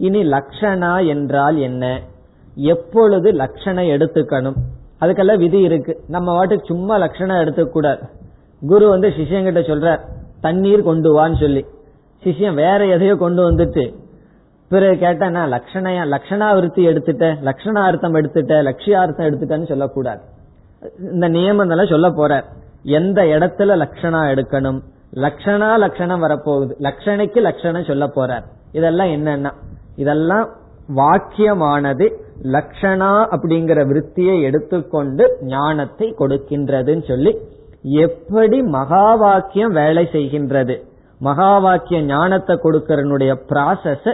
இனி லட்சணா என்றால் என்ன, எப்பொழுது லட்சணம் எடுத்துக்கணும், அதுக்கெல்லாம் விதி இருக்கு. நம்ம வாட்டுக்கு சும்மா லட்சணம் எடுத்துக்கூடாது. குரு சிஷ்யங்கிட்ட சொல்ற தண்ணீர் கொண்டு வான்னு சொல்லி, சிஷ்யம் வேற எதையோ கொண்டு வந்துட்டு பிறகு கேட்டா நான் லட்சணாவிருத்தி எடுத்துட்டேன், லட்சணார்த்தம் எடுத்துட்டேன், லட்சியார்த்தம் எடுத்துட்டேன்னு சொல்லக்கூடாது. இந்த நியமனெல்லாம் சொல்ல போற, எந்த இடத்துல லட்சணா எடுக்கணும், லட்சணம் வரப்போகுது, லட்சணைக்கு லட்சணம் சொல்ல போறார். இதெல்லாம் என்னன்னா, இதெல்லாம் வாக்கியமானது லட்சணா அப்படிங்கிற விருத்தியை எடுத்துக்கொண்டு ஞானத்தை கொடுக்கின்றதுன்னு சொல்லி, எப்படி மகா வாக்கியம் வேலை செய்கின்றது, மகா வாக்கிய ஞானத்தை கொடுக்கறனுடைய ப்ராசஸ்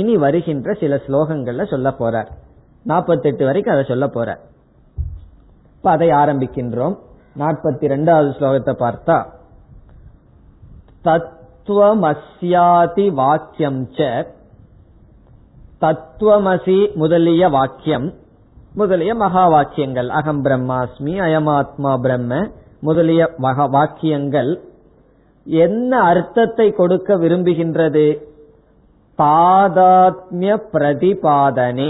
இனி வருகின்ற சில ஸ்லோகங்கள்ல சொல்ல போறார். 48 வரைக்கும் அதை சொல்ல போறார். இப்ப அதை ஆரம்பிக்கின்றோம். 42வது ஸ்லோகத்தை பார்த்தா, தத்துவமஸ்யாதி வாக்கியம் ச, தத்துவமசி முதலிய வாக்கியம், முதலிய மகா வாக்கியங்கள், அகம் பிரம்மாஸ்மி, அயமாத்மா பிரம்ம முதலிய மகா வாக்கியங்கள் என்ன அர்த்தத்தை கொடுக்க விரும்புகின்றது? தாதாத்மிய பிரதிபாதனே.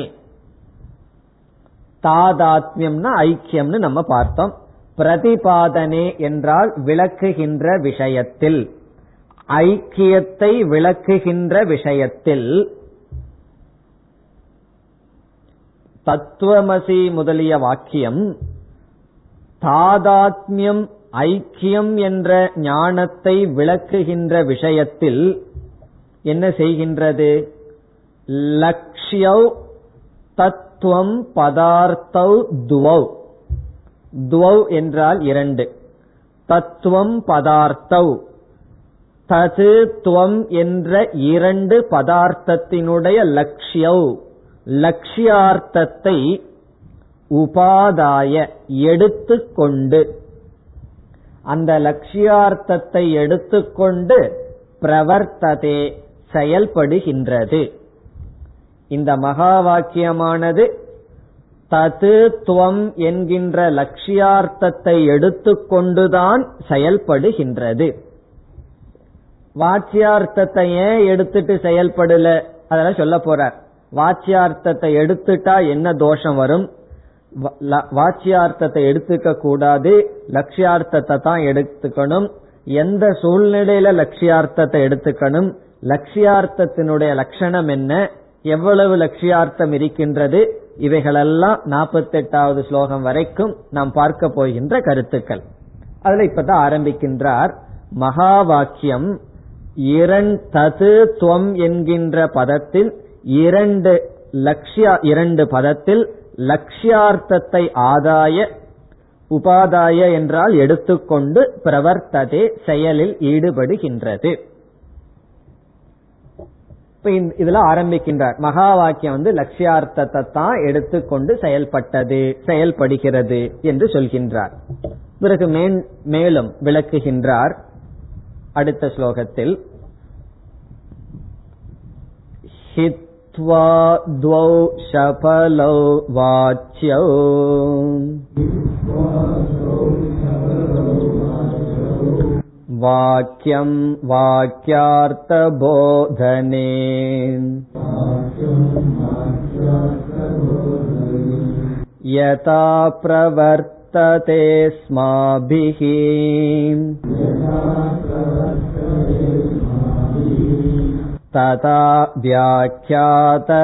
தாதாத்மியம்னா ஐக்கியம்னு நம்ம பார்த்தோம். பிரதிபாதனே என்றால் விளக்குகின்ற விஷயத்தில், ஐக்கியத்தை விளக்குகின்ற விஷயத்தில். தத்துவமசி முதலிய வாக்கியம் தாதாத்மியம் ஐக்கியம் என்ற ஞானத்தை விளக்குகின்ற விஷயத்தில் என்ன செய்கின்றது? லக்ஷ்யௌ தத்துவம் பதார்த்தௌ துவௌ. துவௌ என்றால் இரண்டு. தத்துவம் பதார்த்தௌ, தது துவம் என்ற இரண்டு பதார்த்தத்தினுடைய லக்ஷ்யௌ லட்சியார்த்தத்தை உபாதாய எடுத்துக்கொண்டு, அந்த லட்சியார்த்தத்தை எடுத்துக்கொண்டு பிரவர்த்ததே செயல்படுகின்றது. இந்த மகா வாக்கியமானது தத்துவம் என்கின்ற லட்சியார்த்தத்தை எடுத்துக்கொண்டுதான் செயல்படுகின்றது. வாச்சியார்த்தத்தை ஏன் எடுத்துட்டு செயல்படல, அதெல்லாம் சொல்ல போறார். வாச்சியார்த்தத்தை எடுத்துட்டா என்ன தோஷம் வரும், வாச்சியார்த்தத்தை எடுத்துக்க கூடாது, லட்சியார்த்தத்தை தான் எடுத்துக்கணும், எந்த சூழ்நிலையில லட்சியார்த்தத்தை எடுத்துக்கணும், லட்சியார்த்தத்தினுடைய லட்சணம் என்ன, எவ்வளவு லட்சியார்த்தம் இருக்கின்றது, இவைகளெல்லாம் 48வது ஸ்லோகம் வரைக்கும் நாம் பார்க்க போகின்ற கருத்துக்கள். அதுல இப்பதான் ஆரம்பிக்கின்றார். மகா வாக்கியம் தத்துவம் என்கின்ற பதத்தில் இரண்டு பதத்தில் லட்சியார்த்தத்தை ஆதாய, உபாதாய என்றால் எடுத்துக்கொண்டு, பிரவர்த்ததே செயலில் ஈடுபடுகின்றது. இதுல ஆரம்பிக்கின்றார். மகா வாக்கியம் லட்சியார்த்தத்தை தான் எடுத்துக்கொண்டு செயல்பட்டது, செயல்படுகிறது என்று சொல்கின்றார். பிறகு மேலும் விளக்குகின்றார் அடுத்த ஸ்லோகத்தில். ஹித்வா த்வௌ ஷபலௌ வாச்யௌ வாக்கியம் வாக்கியார்த்த போதனே. யதா பிரவர்த்ததே ஸ்மாபிஹி ததா வ்யாக்யாதமாதராத்.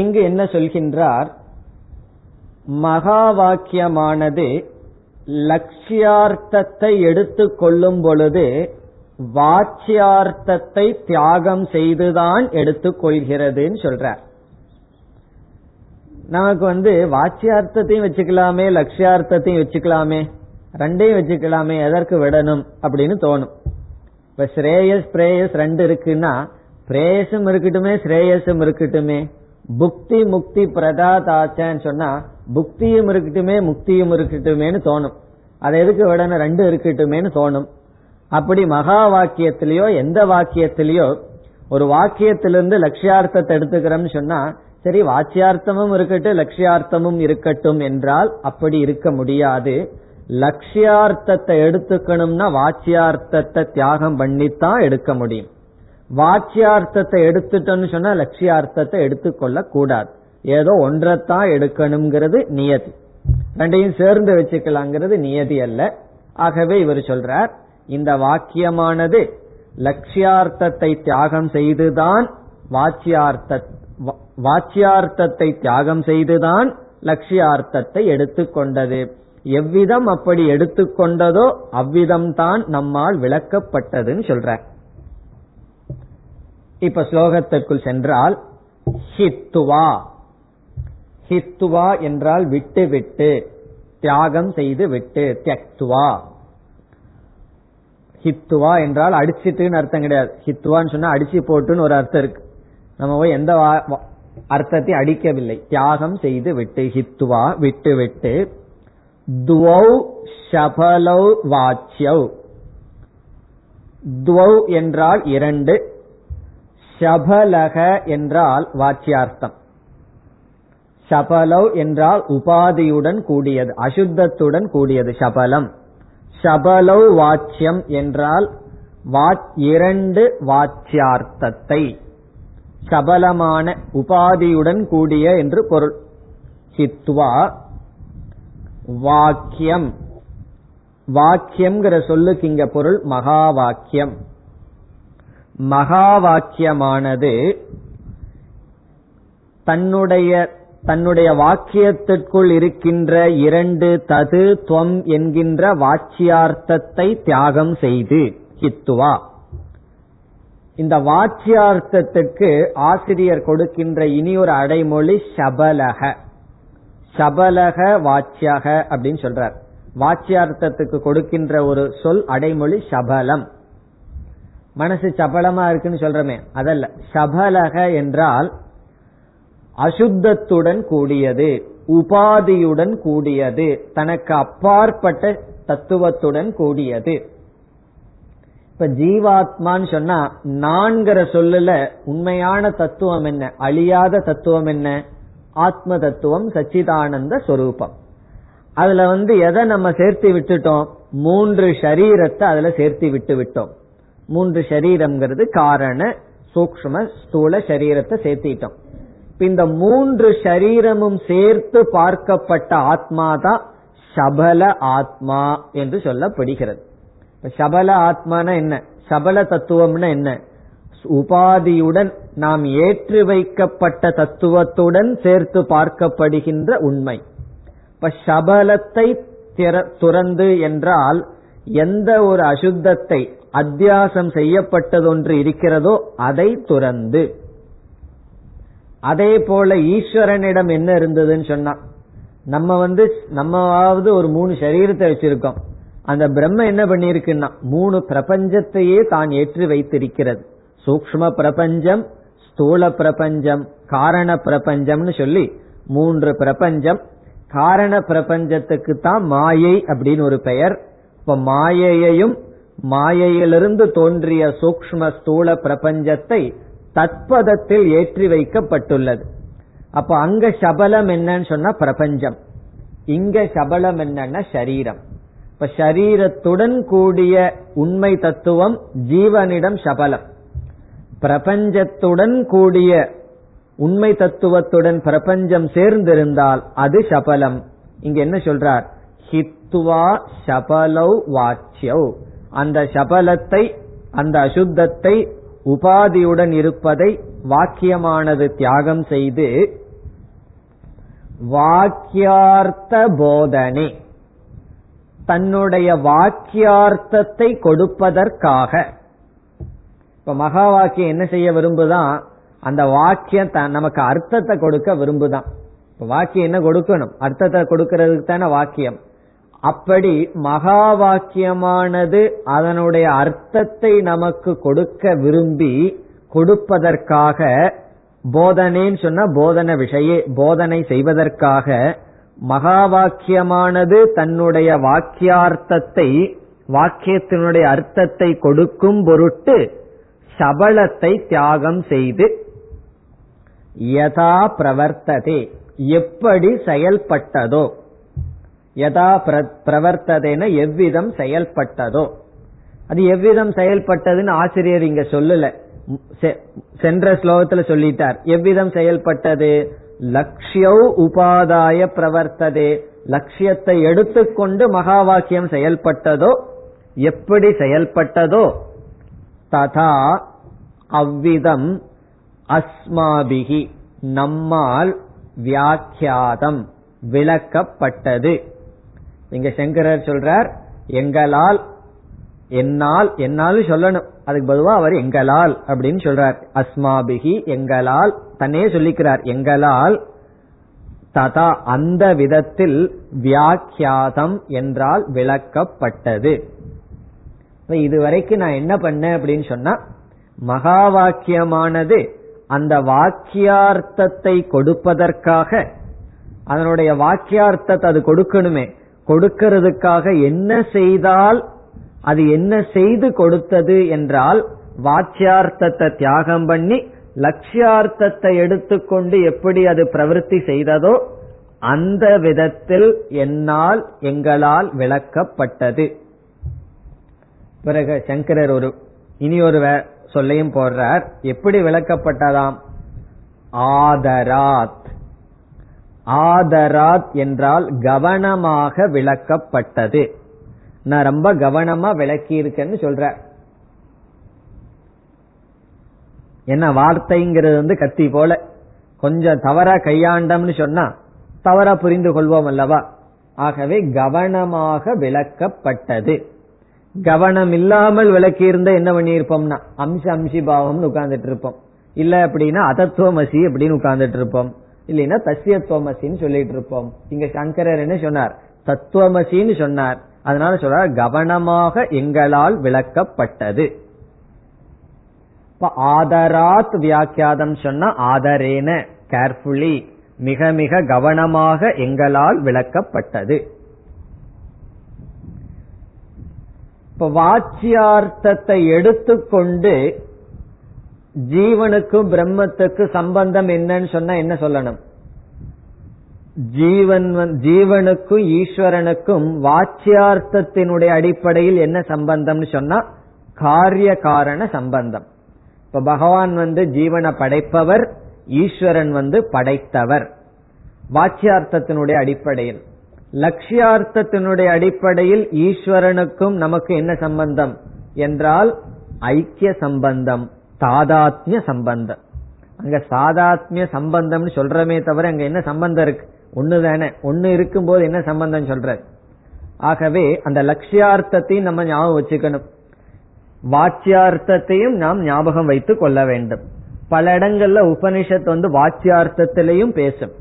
இங்கு என்ன சொல்கின்றார்? மகா வாக்கியமானது லட்சியார்த்தத்தை எடுத்துக் கொள்ளும் பொழுது வாச்சியார்த்தத்தை தியாகம் செய்துதான் எடுத்துக் கொள்கிறதுன்னு சொல்றார். நமக்கு வாச்சியார்த்தத்தையும் வச்சுக்கலாமே, லட்சியார்த்தத்தையும் வச்சுக்கலாமே, ரெண்டையும் வச்சுக்கலாமே, எதற்கு விடணும் அப்படின்னு தோணும். இப்ப ஸ்ரேயஸ் பிரேயஸ் ரெண்டு இருக்குன்னா பிரேயஸும் இருக்கட்டுமே ஸ்ரேயஸும் இருக்கட்டுமே, புக்தி முக்தி பிரதாதாச்சன்னு சொன்னா புக்தியும் இருக்கட்டுமே முக்தியும் இருக்கட்டுமேன்னு தோணும். அதை எதுக்கு விடன ரெண்டு இருக்கட்டுமேன்னு தோணும். அப்படி மகா வாக்கியத்திலயோ எந்த வாக்கியத்திலயோ ஒரு வாக்கியத்திலிருந்து லட்சியார்த்தத்தை எடுத்துக்கிறோம்னு சொன்னா சரி வாச்சியார்த்தமும் இருக்கட்டும் லட்சியார்த்தமும் இருக்கட்டும் என்றால் அப்படி இருக்க முடியாது. லட்சியார்த்தத்தை எடுத்துக்கணும்னா வாச்சியார்த்தத்தை தியாகம் பண்ணித்தான் எடுக்க முடியும். வாச்சியார்த்தத்தை எடுத்துட்டோம்னு சொன்னா லட்சியார்த்தத்தை எடுத்துக்கொள்ள கூடாது. ஏதோ ஒன்றைத்தான் எடுக்கணுங்கிறது நியதி, ரெண்டையும் சேர்ந்து வச்சுக்கலாங்கிறது நியதி அல்ல. ஆகவே இவர் சொல்றார் இந்த வாக்கியமானது லட்சியார்த்தத்தை தியாகம் செய்துதான் வாச்சியார்த்தத்தை தியாகம் செய்துதான் லட்சியார்த்தத்தை எடுத்துக்கொண்டது. எவ்விதம் அப்படி எடுத்துக்கொண்டதோ அவ்விதம்தான் நம்மால் விளக்கப்பட்டதுன்னு சொல்றார். இப்ப ஸ்லோகத்திற்குள் சென்றால் ஹித்துவா, ஹித்துவா என்றால் விட்டு விட்டு தியாகம் செய்து விட்டு, தியக்துவா. ஹித்துவா என்றால் அடிச்சிட்டுன்னு அர்த்தம் கிடையாது. ஹித்துவான்னு சொன்னா அடிச்சு போட்டுன்னு ஒரு அர்த்தம் இருக்கு. நம்ம போய் எந்த அர்த்தத்தை அடிக்கவில்லை, தியாகம் செய்து விட்டு ஹித்துவா விட்டு விட்டு. துவௌ ஷபலௌ வாச்யௌ, துவௌ என்றால் இரண்டு, ஷபலக என்றால் வாச்சியார்த்தம், ஷபலௌ என்றால் உபாதியுடன் கூடியது அசுத்தத்துடன் கூடியது ஷபலம், ஷபலௌ வாச்சியம் என்றால் இரண்டு வாச்சியார்த்தத்தை சபலமான உபாதியுடன் கூடிய என்று பொருள். ஹித்வா வாக்கியம், வாக்கியம் சொல்லுக்கு இங்க பொருள் மகா வாக்கியம். மகா வாக்கியமானது தன்னுடைய வாக்கியத்திற்குள் இருக்கின்ற இரண்டு தது துவம் என்கின்ற வாச்சியார்த்தத்தை தியாகம் செய்து ஹித்துவா. இந்த வாச்சியார்த்தத்துக்கு ஆசிரியர் கொடுக்கின்ற இனியொரு அடைமொழி சபலக, சபலக வாச்சியக அப்படின்னு சொல்றார். வாச்சியார்த்தத்துக்கு கொடுக்கின்ற ஒரு சொல் அடைமொழி சபலம். மனசு சபலமா இருக்குன்னு சொல்றமே அதல்ல, சபலக என்றால் அசுத்தத்துடன் கூடியது உபாதியுடன் கூடியது தனக்கு அப்பாற்பட்ட தத்துவத்துடன் கூடியது. இப்ப ஜீவாத்மான்னு சொன்னா நான்கிற சொல்லுல உண்மையான தத்துவம் என்ன, அழியாத தத்துவம் என்ன, ஆத்ம தத்துவம் சச்சிதானந்த சொரூபம். அதுல எதை நம்ம சேர்த்து விட்டுட்டோம், மூன்று ஷரீரத்தை அதுல சேர்த்து விட்டு விட்டோம். மூன்று ஷரீரம்ங்கிறது காரண சூக்ஷ்ம ஸ்தூல ஷரீரத்தை சேர்த்திட்டோம். இந்த மூன்று ஷரீரமும் சேர்த்து பார்க்கப்பட்ட ஆத்மா தான் சபல ஆத்மா என்று சொல்லப்படுகிறது. சபல ஆத்மான என்ன, சபல தத்துவம்னா என்ன, உபாதியுடன் நாம் ஏற்றி வைக்கப்பட்ட தத்துவத்துடன் சேர்த்து பார்க்கப்படுகின்ற உண்மை. இப்ப சபலத்தை துறந்து என்றால் எந்த ஒரு அசுத்தத்தை அத்தியாசம் செய்யப்பட்டதொன்று இருக்கிறதோ அதை துறந்து. அதே போல ஈஸ்வரனிடம் என்ன இருந்ததுன்னு சொன்னா நம்ம நம்மாவது ஒரு மூணு சரீரத்தை வச்சிருக்கோம், அந்த பிரம்ம என்ன பண்ணிருக்குன்னா மூணு பிரபஞ்சத்தையே தான் ஏற்றி வைத்திருக்கிறது. சூக்ஷ்ம பிரபஞ்சம், ஸ்தூல பிரபஞ்சம், காரண பிரபஞ்சம்னு சொல்லி மூன்று பிரபஞ்சம். காரண பிரபஞ்சத்துக்கு தான் மாயை அப்படின்னு ஒரு பெயர். இப்ப மாயையையும் மாயையிலிருந்து தோன்றிய சூக்ஷ்ம ஸ்தூல பிரபஞ்சத்தை தத்பதத்தில் ஏற்றி வைக்கப்பட்டுள்ளது. அப்ப அங்க சபலம் என்னன்னு சொன்னா பிரபஞ்சம், இங்க சபலம் என்னன்னா சரீரம். இப்ப சரீரத்துடன் கூடிய உண்மை தத்துவம் ஜீவனிடம் சபலம், பிரபஞ்சத்துடன் கூடிய உண்மை தத்துவத்துடன் பிரபஞ்சம் சேர்ந்திருந்தால் அது சபலம். இங்க என்ன சொல்றார், ஹித்துவா சபலௌ வாச்யௌ, அந்த சபலத்தை அந்த அசுத்தத்தை உபாதியுடன் இருப்பதை வாக்கியமானது தியாகம் செய்து வாக்கியார்த்த போதனை தன்னுடைய வாக்கியார்த்தத்தை கொடுப்பதற்காக. இப்ப மகா வாக்கியம் என்ன செய்ய விரும்புதான், அந்த வாக்கியம் நமக்கு அர்த்தத்தை கொடுக்க விரும்புதான். வாக்கியம் என்ன கொடுக்கணும், அர்த்தத்தை கொடுக்கறதுக்கு தானே வாக்கியம். அப்படி மகா வாக்கியமானது அதனுடைய அர்த்தத்தை நமக்கு கொடுக்க விரும்பி கொடுப்பதற்காக போதனைன்னு சொன்ன போதனை விஷய போதனை செய்வதற்காக மகா வாக்கியமானது தன்னுடைய வாக்கியார்த்தத்தை வாக்கியத்தினுடைய அர்த்தத்தை கொடுக்கும் பொருட்டு சபலத்தை தியாகம் செய்து யதா பிரவர்த்ததே எப்படி செயல்பட்டதோ யதா பிரவர்த்ததேன எவ்விதம் செயல்பட்டதோ. அது எவ்விதம் செயல்பட்டதுன்னு ஆசிரியர் இங்க சொல்லல, சென்ற ஸ்லோகத்துல சொல்லிட்டார் எவ்விதம் செயல்பட்டது. லட்சியௌ உபாதாய பிரவர்த்ததே, லட்சியத்தை எடுத்துக்கொண்டு மகா வாக்கியம் செயல்பட்டதோ எப்படி செயல்பட்டதோ. ததா அவ்விதம் அஸ்மாபிகி நம்மால் வியாக்கியாதம் விளக்கப்பட்டது. இங்க சங்கரர் சொல்றார் எங்களால், என்னாலும் சொல்லணும், அதுக்கு பொதுவா அவர் எங்களால் அப்படின்னு சொல்றார். அஸ்மாபிகி எங்களால், தன்னே சொல்லிக்கிறார் எங்களால். ததா அந்த விதத்தில் வியாக்கியாதம் என்றால் விளக்கப்பட்டது. இதுவரைக்கும் நான் என்ன பண்ணேன் அப்படின்னு சொன்னா, மகா வாக்கியமானது அந்த வாக்கியார்த்தத்தை கொடுப்பதற்காக, அதனுடைய வாக்கியார்த்தத்தை அது கொடுக்கணுமே, கொடுக்கிறதுக்காக என்ன செய்தால், அது என்ன செய்து கொடுத்தது என்றால் வாக்கியார்த்தத்தை தியாகம் பண்ணி லட்சியார்த்தத்தை எடுத்துக்கொண்டு எப்படி அது பிரவருத்தி செய்ததோ அந்த விதத்தில் என்னால் எங்களால் விளக்கப்பட்டது. பிறகு சங்கரர் இனி ஒரு சொல்லையும் போடுறார், எப்படி விளக்கப்பட்டதாம். ஆதராத், ஆதராத் என்றால் கவனமாக விளக்கப்பட்டது. நான் ரொம்ப கவனமா விளக்கி இருக்கேன்னு சொல்ற, என்ன வார்த்தைங்கிறது கத்தி போல, கொஞ்சம் தவறா கையாண்டம்னு சொன்னா தவறா புரிந்து கொள்வோம் அல்லவா. ஆகவே கவனமாக விளக்கப்பட்டது. கவனம் இல்லாமல் விளக்கி இருந்த என்ன பண்ணி இருப்போம்னா அம்ச அம்சி பாவம்னு உட்கார்ந்துட்டு இருப்போம், இல்ல அப்படின்னா அதத்துவமசி அப்படின்னு உட்கார்ந்துட்டு இருப்போம், இல்லைன்னா தஸ்யத்துவமசின்னு சொல்லிட்டு இருப்போம். இங்க சங்கரர் என்ன சொன்னார், தத்துவமசின்னு சொன்னார். அதனால சொல்றார் கவனமாக எங்களால் விளக்கப்பட்டது. ஆதராத் வியாக்கியாதம் சொன்னா ஆதரேன கேர்ஃபுல்லி, மிக மிக கவனமாக எங்களால் விளக்கப்பட்டது. இப்ப வாச்சியார்த்தத்தை எடுத்துக்கொண்டு ஜீவனுக்கும் பிரம்மத்துக்கும் சம்பந்தம் என்னன்னு சொன்னா என்ன சொல்லணும். ஜீவனுக்கும் ஈஸ்வரனுக்கும் வாச்சியார்த்தத்தினுடைய அடிப்படையில் என்ன சம்பந்தம்னு சொன்னா காரிய காரண சம்பந்தம். இப்ப பகவான் ஜீவனை படைப்பவர், ஈஸ்வரன் படைத்தவர். வாச்சியார்த்தத்தினுடைய அடிப்படையில், லட்சியார்த்தத்தினுடைய அடிப்படையில் ஈஸ்வரனுக்கும் நமக்கு என்ன சம்பந்தம் என்றால் ஐக்கிய சம்பந்தம், தாதாத்மிய சம்பந்தம். அங்க சாதாத்மிய சம்பந்தம்னு சொல்றமே தவிர அங்க என்ன சம்பந்தம் இருக்கு, ஒண்ணுதானே. ஒண்ணு இருக்கும் போது என்ன சம்பந்தம் சொல்ற. ஆகவே அந்த லட்சியார்த்தத்தையும் நம்ம ஞாபகம் வச்சுக்கணும், வாச்சியார்த்தத்தையும் நாம் ஞாபகம் வைத்து கொள்ள வேண்டும். பல இடங்கள்ல உபனிஷத் வாச்சியார்த்தத்திலையும் பேசும்.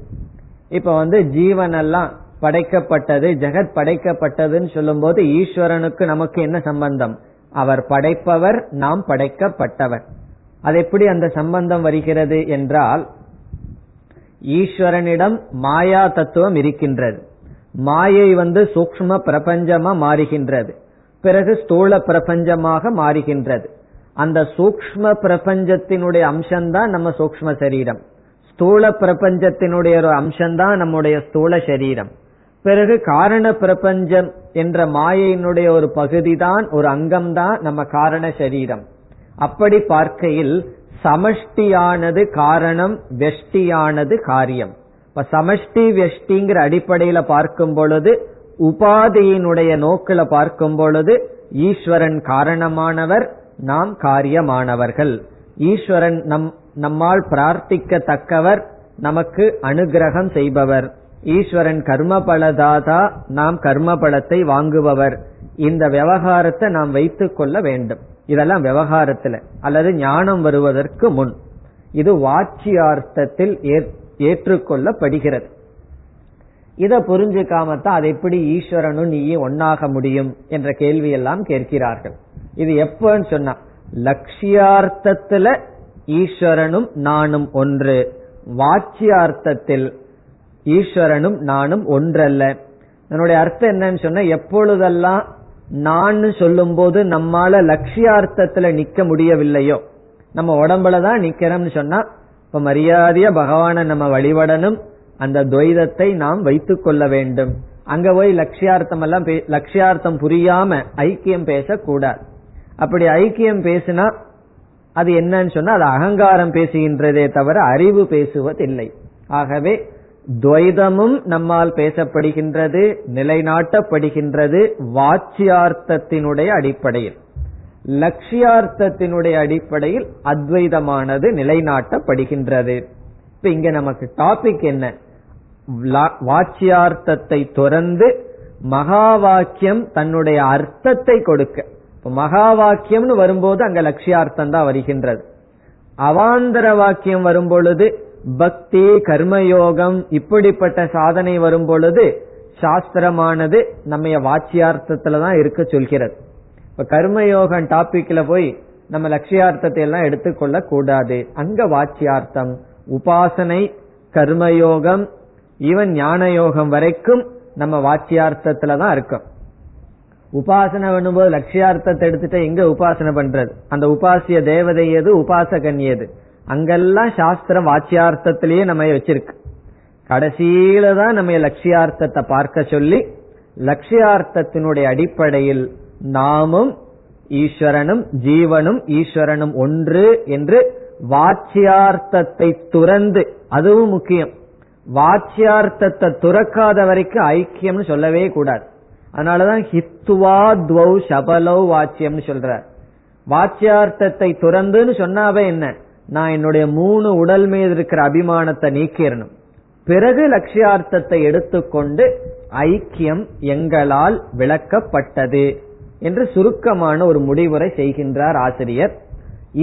இப்ப ஜீவனெல்லாம் படைக்கப்பட்டது, ஜெகத் படைக்கப்பட்டதுன்னு சொல்லும் போது ஈஸ்வரனுக்கு நமக்கு என்ன சம்பந்தம், அவர் படைப்பவர், நாம் படைக்கப்பட்டவர். அது எப்படி அந்த சம்பந்தம் வருகிறது என்றால், ஈஸ்வரனிடம் மாயா தத்துவம் இருக்கின்றது. மாயை சூக்ஷ்ம பிரபஞ்சமா மாறுகின்றது, பிறகு ஸ்தூல பிரபஞ்சமாக மாறுகின்றது. அந்த சூக்ஷ்ம பிரபஞ்சத்தினுடைய அம்சம்தான் நம்ம சூக்ஷ்ம சரீரம், ஸ்தூல பிரபஞ்சத்தினுடைய ஒரு அம்சம்தான் நம்முடைய ஸ்தூல சரீரம். பிறகு காரண பிரபஞ்சம் என்ற மாயையினுடைய ஒரு பகுதி தான், ஒரு அங்கம்தான் நம்ம காரண சரீரம். அப்படி பார்க்கையில் சமஷ்டியானது காரணம், வெஷ்டியானது காரியம். இப்ப சமஷ்டி வெஷ்டிங்கிற அடிப்படையில பார்க்கும் பொழுது, உபாதியினுடைய நோக்கில பார்க்கும் பொழுது ஈஸ்வரன் காரணமானவர், நாம் காரியமானவர்கள். ஈஸ்வரன் நம்மால் பிரார்த்திக்கத்தக்கவர், நமக்கு அனுகிரகம் செய்பவர். ஈஸ்வரன் கர்மபலதாதா, நாம் கர்மபலத்தை வாங்குபவர். இந்த விவகாரத்தை நாம் வைத்துக் கொள்ள வேண்டும். இதெல்லாம் விவகாரத்துல அல்லது ஞானம் வருவதற்கு முன் இது வாச்சியார்த்தத்தில் ஏற்றுக்கொள்ளப்படுகிறது. இதை புரிஞ்சுக்காம தான் அது எப்படி ஈஸ்வரனும் நீயும் ஒன்னாக முடியும் என்ற கேள்வி எல்லாம் கேட்கிறார்கள். இது எப்பன்னு சொன்னா, லட்சியார்த்தத்துல ஈஸ்வரனும் நானும் ஒன்று, வாச்சியார்த்தத்தில் ஈஸ்வரனும் நானும் ஒன்றல்ல. என்னுடைய அர்த்தம் என்னன்னு சொன்னா, எப்பொழுதெல்லாம் நான் சொல்லும் போது நம்மால லட்சியார்த்தத்துல நிக்க முடியவில்லையோ, நம்ம உடம்புலதான் நிக்கிறோம்னு சொன்னா, இப்ப மரியாதையா பகவானை நம்ம வழிபடணும், அந்த துவைதத்தை நாம் வைத்து கொள்ள வேண்டும். அங்க போய் லட்சியார்த்தம் எல்லாம் லட்சியார்த்தம் புரியாம ஐக்கியம் பேசக்கூடாது. அப்படி ஐக்கியம் பேசினா அது என்னன்னு சொன்னா, அது அகங்காரம் பேசுகின்றதே தவிர அறிவு பேசுவதில்லை. ஆகவே துவைதமும் நம்மால் பேசப்படுகின்றது, நிலைநாட்டப்படுகின்றது வாச்சியார்த்தத்தினுடைய அடிப்படையில். லட்சியார்த்தத்தினுடைய அடிப்படையில் அத்வைதமானது நிலைநாட்டப்படுகின்றது. இப்ப இங்க நமக்கு டாபிக் என்ன? வாச்சியார்த்தத்தை துறந்து மகா வாக்கியம் தன்னுடைய அர்த்தத்தை கொடுக்க. இப்ப மகா வாக்கியம்னு வரும்போது அங்க லட்சியார்த்தம் தான் வருகின்றது. அவாந்தர வாக்கியம் வரும்பொழுது பக்தி, கர்மயோகம் இப்படிப்பட்ட சாதனை வரும் பொழுது சாஸ்திரமானது நம்ம வாச்சியார்த்தத்துலதான் இருக்க சொல்கிறது. இப்ப கர்மயோகம் டாபிக்ல போய் நம்ம லட்சியார்த்தத்தை எல்லாம் எடுத்துக்கொள்ள கூடாது. அங்க வாச்சியார்த்தம், உபாசனை, கர்மயோகம், ஈவன் ஞான யோகம் வரைக்கும் நம்ம வாச்சியார்த்தத்துலதான் இருக்கும். உபாசனை பண்ணும்போது லட்சியார்த்தத்தை எடுத்துட்டு எங்க உபாசனை பண்றது? அந்த உபாசிய தேவதை எது, உபாசகன் எது, அங்கெல்லாம் சாஸ்திரம் வாச்சியார்த்தத்திலேயே நம்ம வச்சிருக்கு. கடைசியில தான் நம்ம லட்சியார்த்தத்தை பார்க்க சொல்லி, லட்சியார்த்தத்தினுடைய அடிப்படையில் நாமும் ஈஸ்வரனும் ஜீவனும் ஈஸ்வரனும் ஒன்று என்று வாச்சியார்த்தத்தை துறந்து, அதுவும் முக்கியம், வாச்சியார்த்தத்தை துறக்காத வரைக்கும் ஐக்கியம்னு சொல்லவே கூடாது. அதனாலதான் ஹித்துவா துவௌ சபலௌ வாச்சியம்னு சொல்ற. வாச்சியார்த்தத்தை துறந்துன்னு சொன்னாவே என்ன, நான் என்னுடைய 3 உடல் மீது இருக்கிற அபிமானத்தை நீக்கிறணும், பிறகு லட்சியார்த்தத்தை எடுத்துக்கொண்டு ஐக்கியம் எங்களால் விளக்கப்பட்டது என்று சுருக்கமான ஒரு முடிவுரை செய்கின்றார் ஆசிரியர்.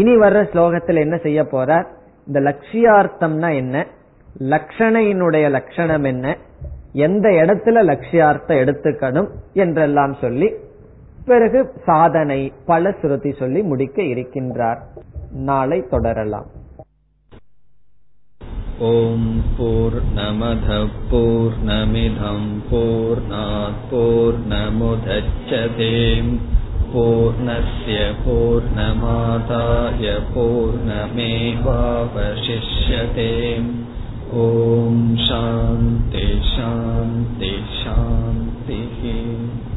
இனி வர்ற ஸ்லோகத்தில் என்ன செய்ய போறார்? இந்த லட்சியார்த்தம்னா என்ன, லட்சணையினுடைய லட்சணம் என்ன, எந்த இடத்துல லட்சியார்த்தம் எடுத்துக்கணும் என்றெல்லாம் சொல்லி, பிறகு சாதனை பல சுருதி சொல்லி முடிக்க இருக்கின்றார். நாளை தொடரலாம். ஓம் பூர்ணமத பூர்ணமிதம் பூர்ணாத் பூர்ணமுதச்யதே பூர்ணஸ்ய பூர்ணமாதாய பூர்ணமேவாவசிஷ்யதே. ஓம் சாந்தி சாந்தி சாந்தி.